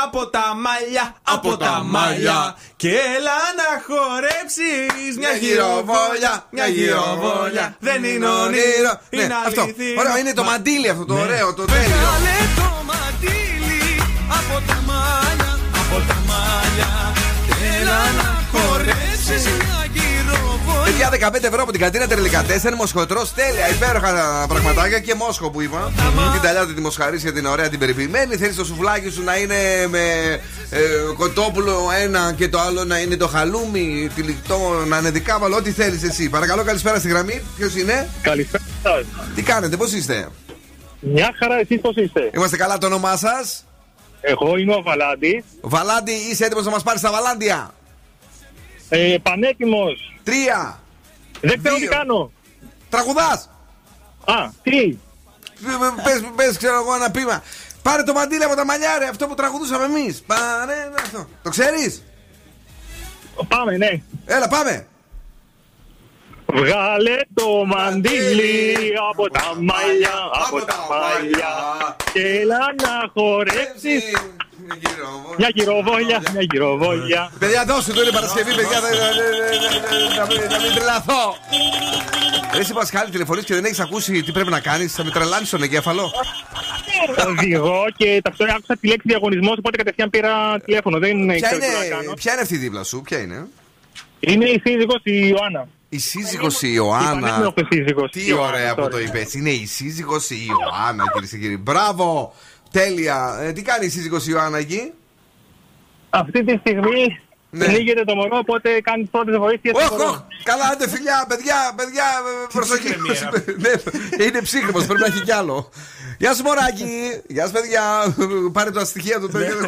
από τα μαλλιά, από τα μαλλιά, και έλα να χορέψεις μια γυροβόλια, μια γυροβόλια. Δεν είναι όνειρο, είναι αληθινό. Ωραίο, είναι το μαντίλι αυτό το ωραίο, το τέλειο. Βγάλε το μαντίλι από τα μαλλιά, από τα μαλλιά, και έλα να χορέψεις μια γυροβόλια. δεκαπέντε ευρώ από την καντίνα Τερλικατέσσερα, Μοσχοτρός, τέλεια, υπέροχα πραγματάκια και Μόσχο που είπα. Την ταλιάτη τη μοσχαρής για την ωραία την περιποιημένη. Θέλεις το σουβλάκι σου να είναι με ε, κοτόπουλο ένα και το άλλο να είναι το χαλούμι, τυλιχτό, να είναι δικάβαλο, ό,τι θέλεις εσύ. Παρακαλώ, καλησπέρα στη γραμμή. Ποιος είναι? Καλησπέρα. Τι κάνετε, πώς είστε? Μια χαρά, εσείς πώς είστε? Είμαστε καλά, το όνομά σας? Εγώ είμαι ο Βαλάντη. Βαλάντη, είσαι έτοιμος να μας πάρεις τα Βαλάντια? Ε, πανέτοιμος. Τρία. Δεν ξέρω τι κάνω. Τραγουδάς? Α, τι? Πες, πες, ξέρω εγώ ένα πείμα. Πάρε το μαντήλι από τα μαλλιά, ρε, αυτό που τραγουδούσαμε εμείς. Πάρε αυτό. Το ξέρεις? Πάμε, ναι. Έλα, πάμε. Βγάλε το μαντήλι από τα μαλλιά, από τα μαλλιά, και έλα να χορέψεις μια γυροβόλια, μια γυροβόλια. Παιδιά, δώστε το, είναι Παρασκευή, παιδιά, θα μην τρελαθώ. Εσύ Πασχάλη, τηλεφωνείς και δεν έχεις ακούσει τι πρέπει να κάνεις, θα με τρελάνεις τον εγκέφαλο. Οδηγώ και ταυτόχρονα άκουσα τη λέξη διαγωνισμός, οπότε κατευθείαν πήρα τηλέφωνο. Δεν ξέρω τι να κάνω. Ποια είναι αυτή η δίπλα σου, ποια είναι? Είναι η σύζυγος η Ιωάννα. Η σύζυγος η Ιωάννα. Τι ωραία που το είπες. Είναι η σύζυγος η Ιωάννα, κυρίες και κύριοι. Μπράβο! Τέλεια. Ε, τι κάνει η σύζυγος η Ιωάννα εκεί? Αυτή τη στιγμή ναι. Λίγεται το μωρό, οπότε κάνει πρώτες βοήθειες. Όχι, oh, oh. Καλά, άντε φιλιά, παιδιά, παιδιά, προσοχή. Ναι, είναι ψύχρεμος, πρέπει να έχει κι άλλο. Γεια σου, μωράκι. Γεια σου, παιδιά. Πάρε τα στοιχεία του παιδιά. ενενήντα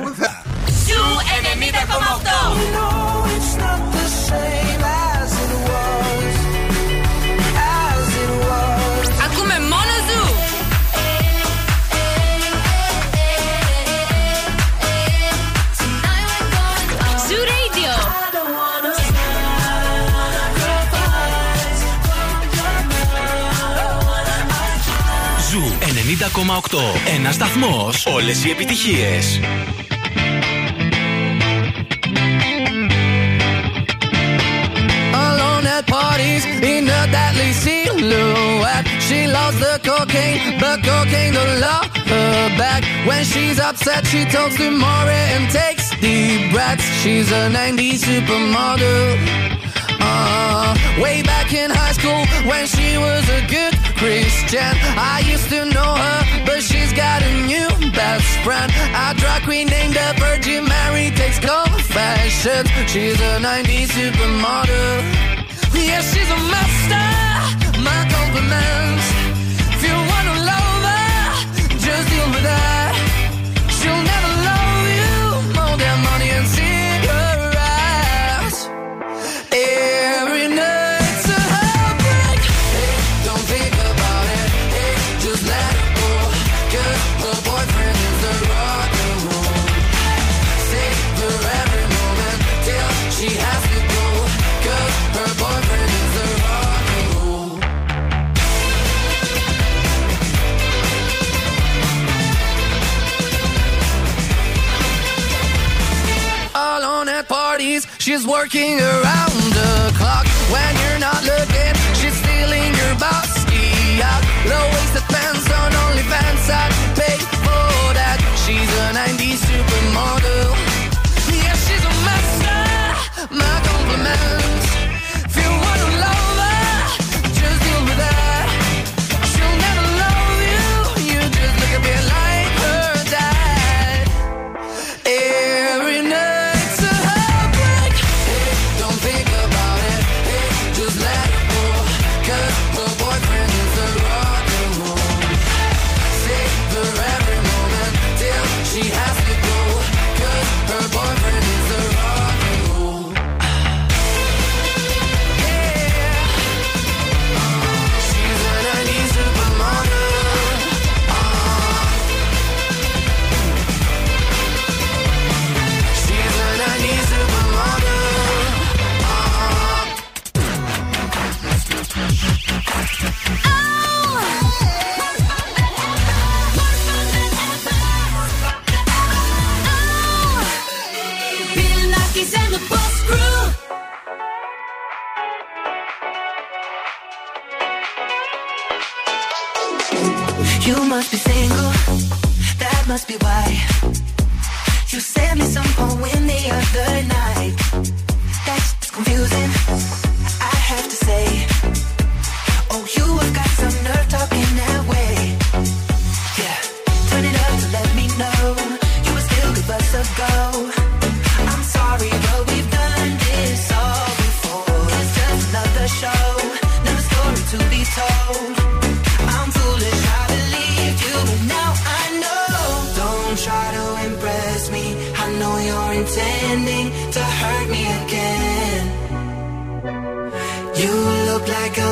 κόμμα οκτώ. Ένας σταθμός. Όλες οι επιτυχίες. Alone at parties in a deadly silhouette. She loves the cocaine, but cocaine don't love her back. When she's upset, she talks to Maury and takes deep breaths. She's a nineties supermodel. Uh, way back in high school when she was a good Christian, I used to know her, but she's got a new best friend. A drag queen named the Virgin Mary takes confessions. She's a nineties supermodel. Yeah, she's a master. My compliments. If you wanna love her, just She's working around the clock when you're not looking. She's stealing your bossy out. Low-waisted pants on OnlyFans. I'd pay for that. She's a nineties supermodel. Yeah, she's a master. My compliments. If you want to love her, just deal with her. She'll never love you. You just look a bit like her dad. Every night. You must be single, that must be why. You sent me some poem the other night. That's confusing, I have to say. Oh, you have got some nerve talking that way. Yeah, turn it up to let me know you were still give us a go. I'm sorry, but we've done this all before. It's just another show, another story to be told. I'm foolish, I believed you, but now I know. Don't try to impress me. I know you're intending to hurt me again. You look like a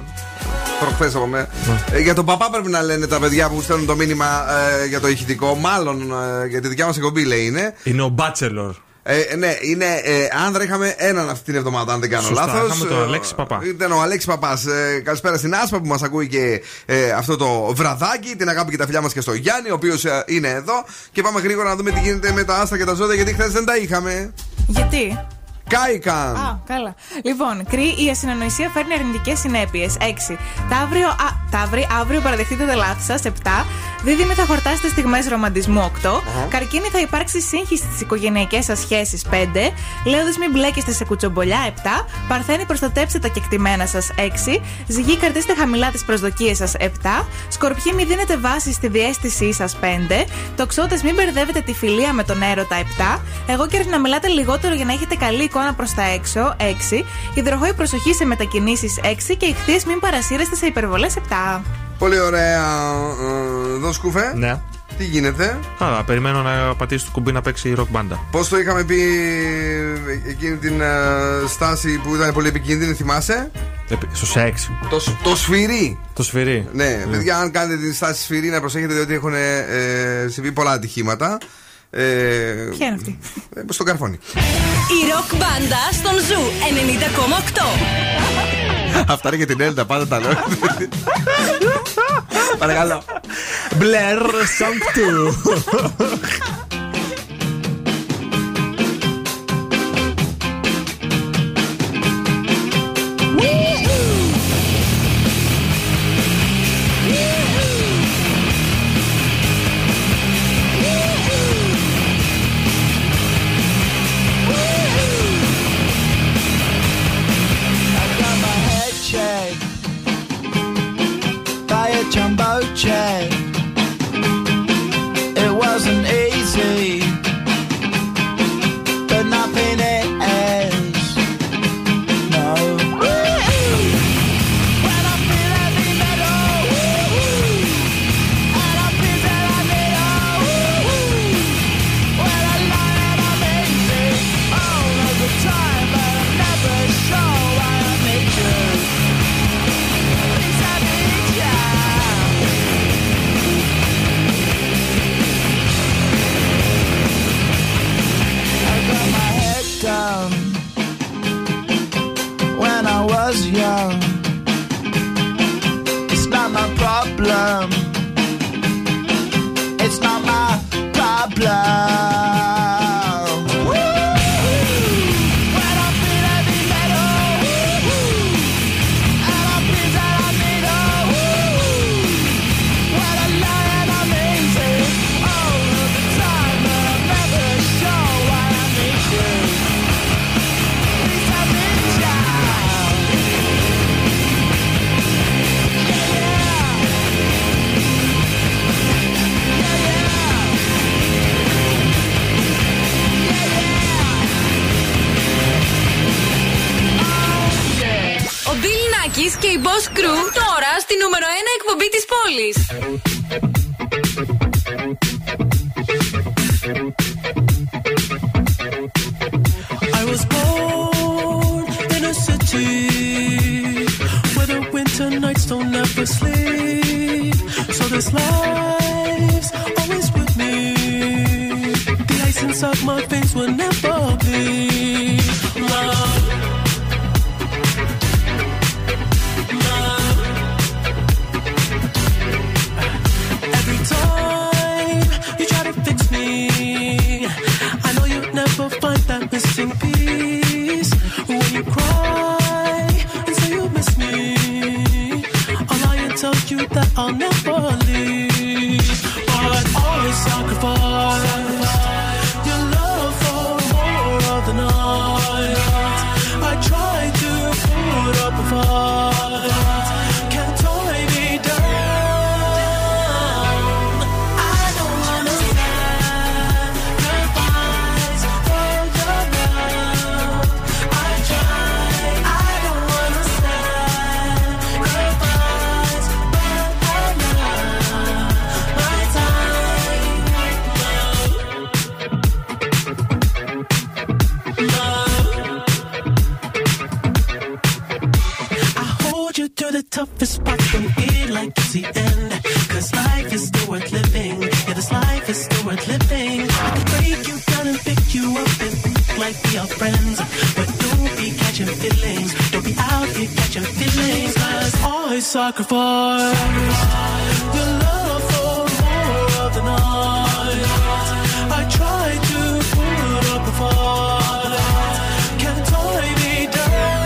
Προχθές από μένα. Mm. Ε, για τον παπά πρέπει να λένε τα παιδιά που στέλνουν το μήνυμα ε, για το ηχητικό. Μάλλον ε, για τη δικιά μας εκπομπή λέει είναι. Είναι ο Bachelor. Ε, ναι, είναι ε, άνδρα. Είχαμε έναν αυτή την εβδομάδα, αν δεν κάνω λάθος. Είχαμε τον Αλέξη Παπά. Ήταν ο Αλέξη Παπάς. Ε, καλησπέρα στην Άσπα που μας ακούει και ε, αυτό το βραδάκι. Την αγάπη και τα φιλιά μας και στο Γιάννη, ο οποίος ε, είναι εδώ. Και πάμε γρήγορα να δούμε τι γίνεται με τα άστα και τα ζώδια, γιατί χθες δεν τα είχαμε. Γιατί? Κάηκαν. Α, καλά. Λοιπόν, Κρι, η ασυνονοησία φέρνει αρνητικές συνέπειες. έξι. Ταύρι, αύριο παραδεχτείτε τα λάθη σας. επτά. Δίδυμοι, θα χορτάσετε στιγμές ρομαντισμού. οκτώ. Uh-huh. Καρκίνοι, θα υπάρξει σύγχυση στις οικογενειακές σας σχέσεις. πέντε. Λέοντες, μην μπλέκεστε σε κουτσομπολιά. επτά. Παρθένοι, προστατέψτε τα κεκτημένα σας. έξι. Ζυγοί, κρατήστε χαμηλά τις προσδοκίες σας. επτά. Σκορπιοί, μην δίνετε βάση στη διέστησή σας. πέντε. Τοξότες, μην μπερδεύετε τη φιλία με τον έρωτα. επτά. Εγώ και να μιλάτε λιγότερο για να έχετε καλή εικόνα εικόνα προς τα έξω, έξι. Υδροχόη προσοχή σε μετακινήσεις, έξι. Και ηχθείες μην παρασύρεστε σε υπερβολές, επτά. Πολύ ωραία. Δω σκουφέ. Ναι. Τι γίνεται? Άρα, περιμένω να πατήσει το κουμπί να παίξει η rock band. Πώς το είχαμε πει εκείνη την uh, στάση που ήταν πολύ επικίνδυνη, θυμάσαι? Στο σεξ. Το, το σφυρί. Το σφυρί. Ναι, yeah. Παιδιά, αν κάνετε τη στάση σφυρί να προσέχετε, διότι έχουν ε, συμβεί πολλά ατυχήματα. Ε, Ποια είναι αυτή? Ε, στο καρφώνι. Η rock band στον Ζου ενενήντα κόμμα οκτώ. Αυτά είναι για την Έλτα, πάντα τα λέω. Παρακαλώ. Blair Song two. Jumbo check. It wasn't easy, but nothing else. No. Woo-hoo! When I feel heavy metal, woo-hoo! And I feel that I need all, woo-hoo! When I lie and I'm easy, all of the time, but I'm never sure why I need you. Down when I was young, it's not my problem, it's not my problem. Και η Boss Crew τώρα στη νούμερο ένα εκπομπή της πόλης. I was born in a city where the winter nights don't ever sleep. So this life's always with me. The ice inside my face will never bleed. Love. Find that missing piece when you cry and say you miss me. I'll lie and tell you that I'll never leave, but always sacrifice your love for more of the night. I try to put up a fight, can't tie me down. I don't wanna toughest spot from here, like it's the end. Cause life is still worth living. Yeah, this life is still worth living. I could break you down and pick you up and think like we are friends. But don't be catching feelings. Don't be out here catching feelings. Cause always sacrifice, sacrifice your love for more of the night. I try to put up a fight, can't tie me down.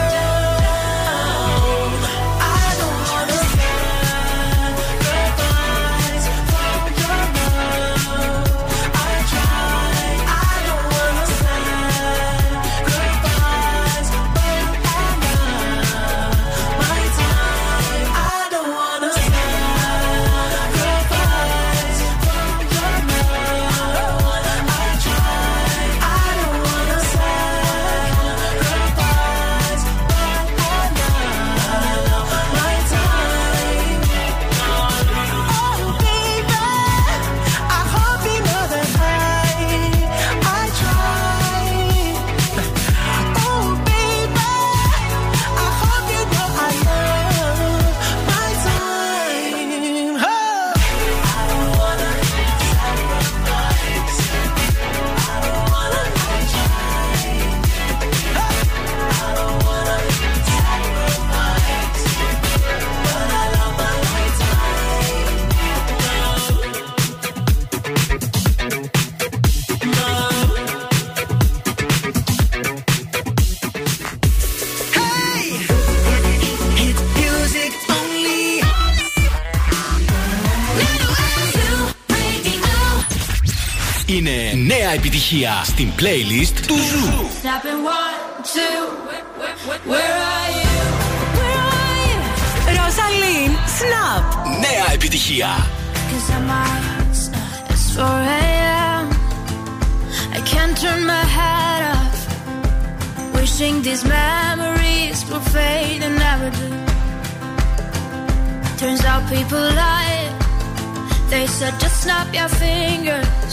είναι νέα επιτυχία στην playlist του Ζου. Ροζαλίν, Snap. Νέα επιτυχία. I can't turn my head off, wishing these memories will fade and never do. Turns out people lie, they said just snap your fingers,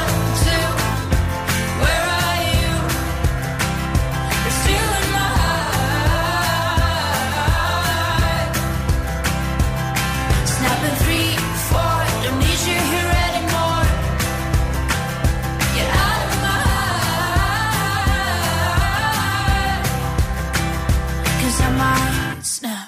two, where are you? You're still in my heart. Snapping three, four, don't need you here anymore. Get out of my heart, 'cause I might snap.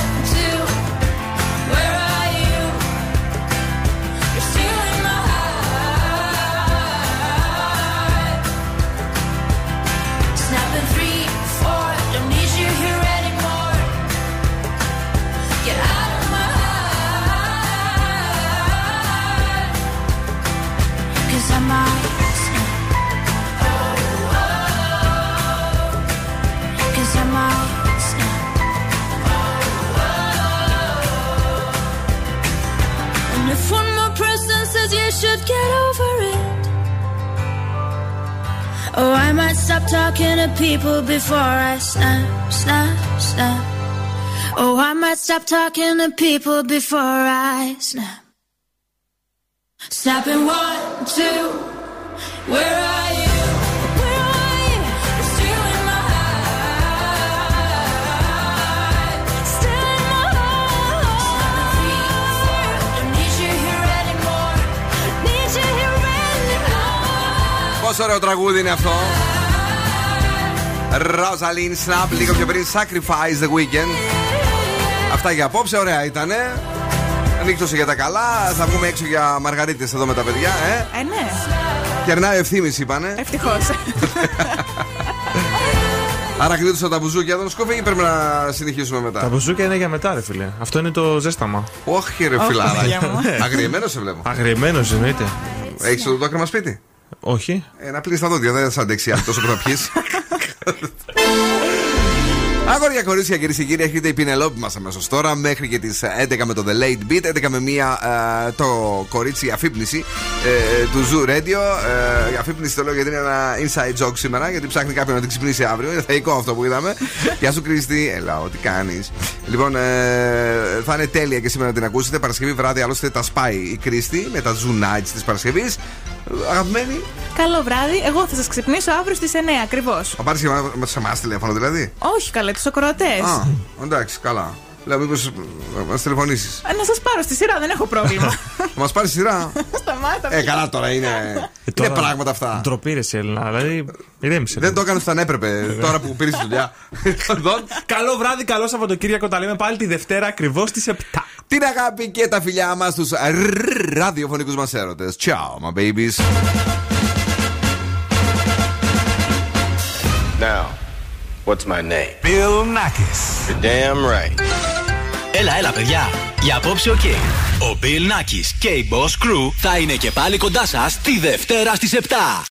two, where are you? You're still in my heart. Snapping three, four, don't need you here anymore. Get out of my heart, 'cause I might. Should get over it. Oh, I might stop talking to people before I snap, snap, snap. Oh, I might stop talking to people before I snap. Snapping one, two, where are you? Where are you? You're still in my heart. Still in my heart. Don't need you here anymore. Πόσο ωραίο τραγούδι είναι αυτό. Ροζαλίν Σναπ, λίγο πιο πριν Sacrifice the Weekend. Αυτά για απόψε, ωραία ήτανε. Ανοίκτωσε για τα καλά. Θα βγούμε έξω για μαργαρίτες εδώ με τα παιδιά. Ε, ε ναι. Κερνάει ο Ευθύμης, είπανε. Ευτυχώς. Άρα κλείτωσα τα μπουζούκια εδώ, Σκόφη, ή πρέπει να συνεχίσουμε μετά? Τα μπουζούκια είναι για μετά, ρε φίλε. Αυτό είναι το ζέσταμα. Όχι, ρε φιλάράκι. Αγριεμένος σε βλέπω. Αγριεμένος, εννοείται. Έχεις το δάκρυμα σπίτι? Όχι. Ε, να πλύνεις τα δόντια, δεν θα σ' αντέξει αυτό που θα πιείς. Αγόρια, κορίτσια, κυρίες και κύριοι, έχετε η Πινελόπη μας αμέσως τώρα, μέχρι και τις έντεκα με το The Late Beat, έντεκα με μία ε, το κορίτσι αφύπνιση ε, του Zoo Radio. Ε, αφύπνιση το λέω γιατί είναι ένα inside joke σήμερα, γιατί ψάχνει κάποιον να την ξυπνήσει αύριο. Είναι θεϊκό αυτό που είδαμε. Γεια σου, Κρίστη. Ελά, ό,τι κάνεις. Λοιπόν, ε, θα είναι τέλεια και σήμερα να την ακούσετε. Παρασκευή βράδυ, άλλωστε τα σπάει η Κρίστη με τα Zoo Nights της Παρασκευής. Αγαπημένοι. Καλό βράδυ. Εγώ θα σας ξυπνήσω αύριο στις εννιά ακριβώς. Θα πάρεις και σε εμάς τηλέφωνο δηλαδή? Όχι, καλέ, τους ακροατές. Α, εντάξει, καλά. Λέω μήπως μας τηλεφωνήσεις. Να σας πάρω στη σειρά, δεν έχω πρόβλημα. Μας πάρεις στη σειρά. Σταμάτα. Ε, καλά τώρα είναι. Είναι πράγματα αυτά. Ντροπή ρε Έλληνα, δηλαδή ηρέμησε. Δεν το έκανε όταν έπρεπε, τώρα που πήρες τη δουλειά. Καλό βράδυ, καλό Σαββατοκύριακο. Τα λέμε πάλι τη Δευτέρα ακριβώς στις επτά. Την αγάπη και τα φιλιά μας στους ραδιοφωνικούς μας έρωτες. Ciao, my babies. Now, what's my name? Bill Nakis. You're damn right. Έλα, έλα, παιδιά. Για απόψε ο okay. Ο Bill Nakis και η Boss Crew θα είναι και πάλι κοντά σας τη Δευτέρα στις επτά.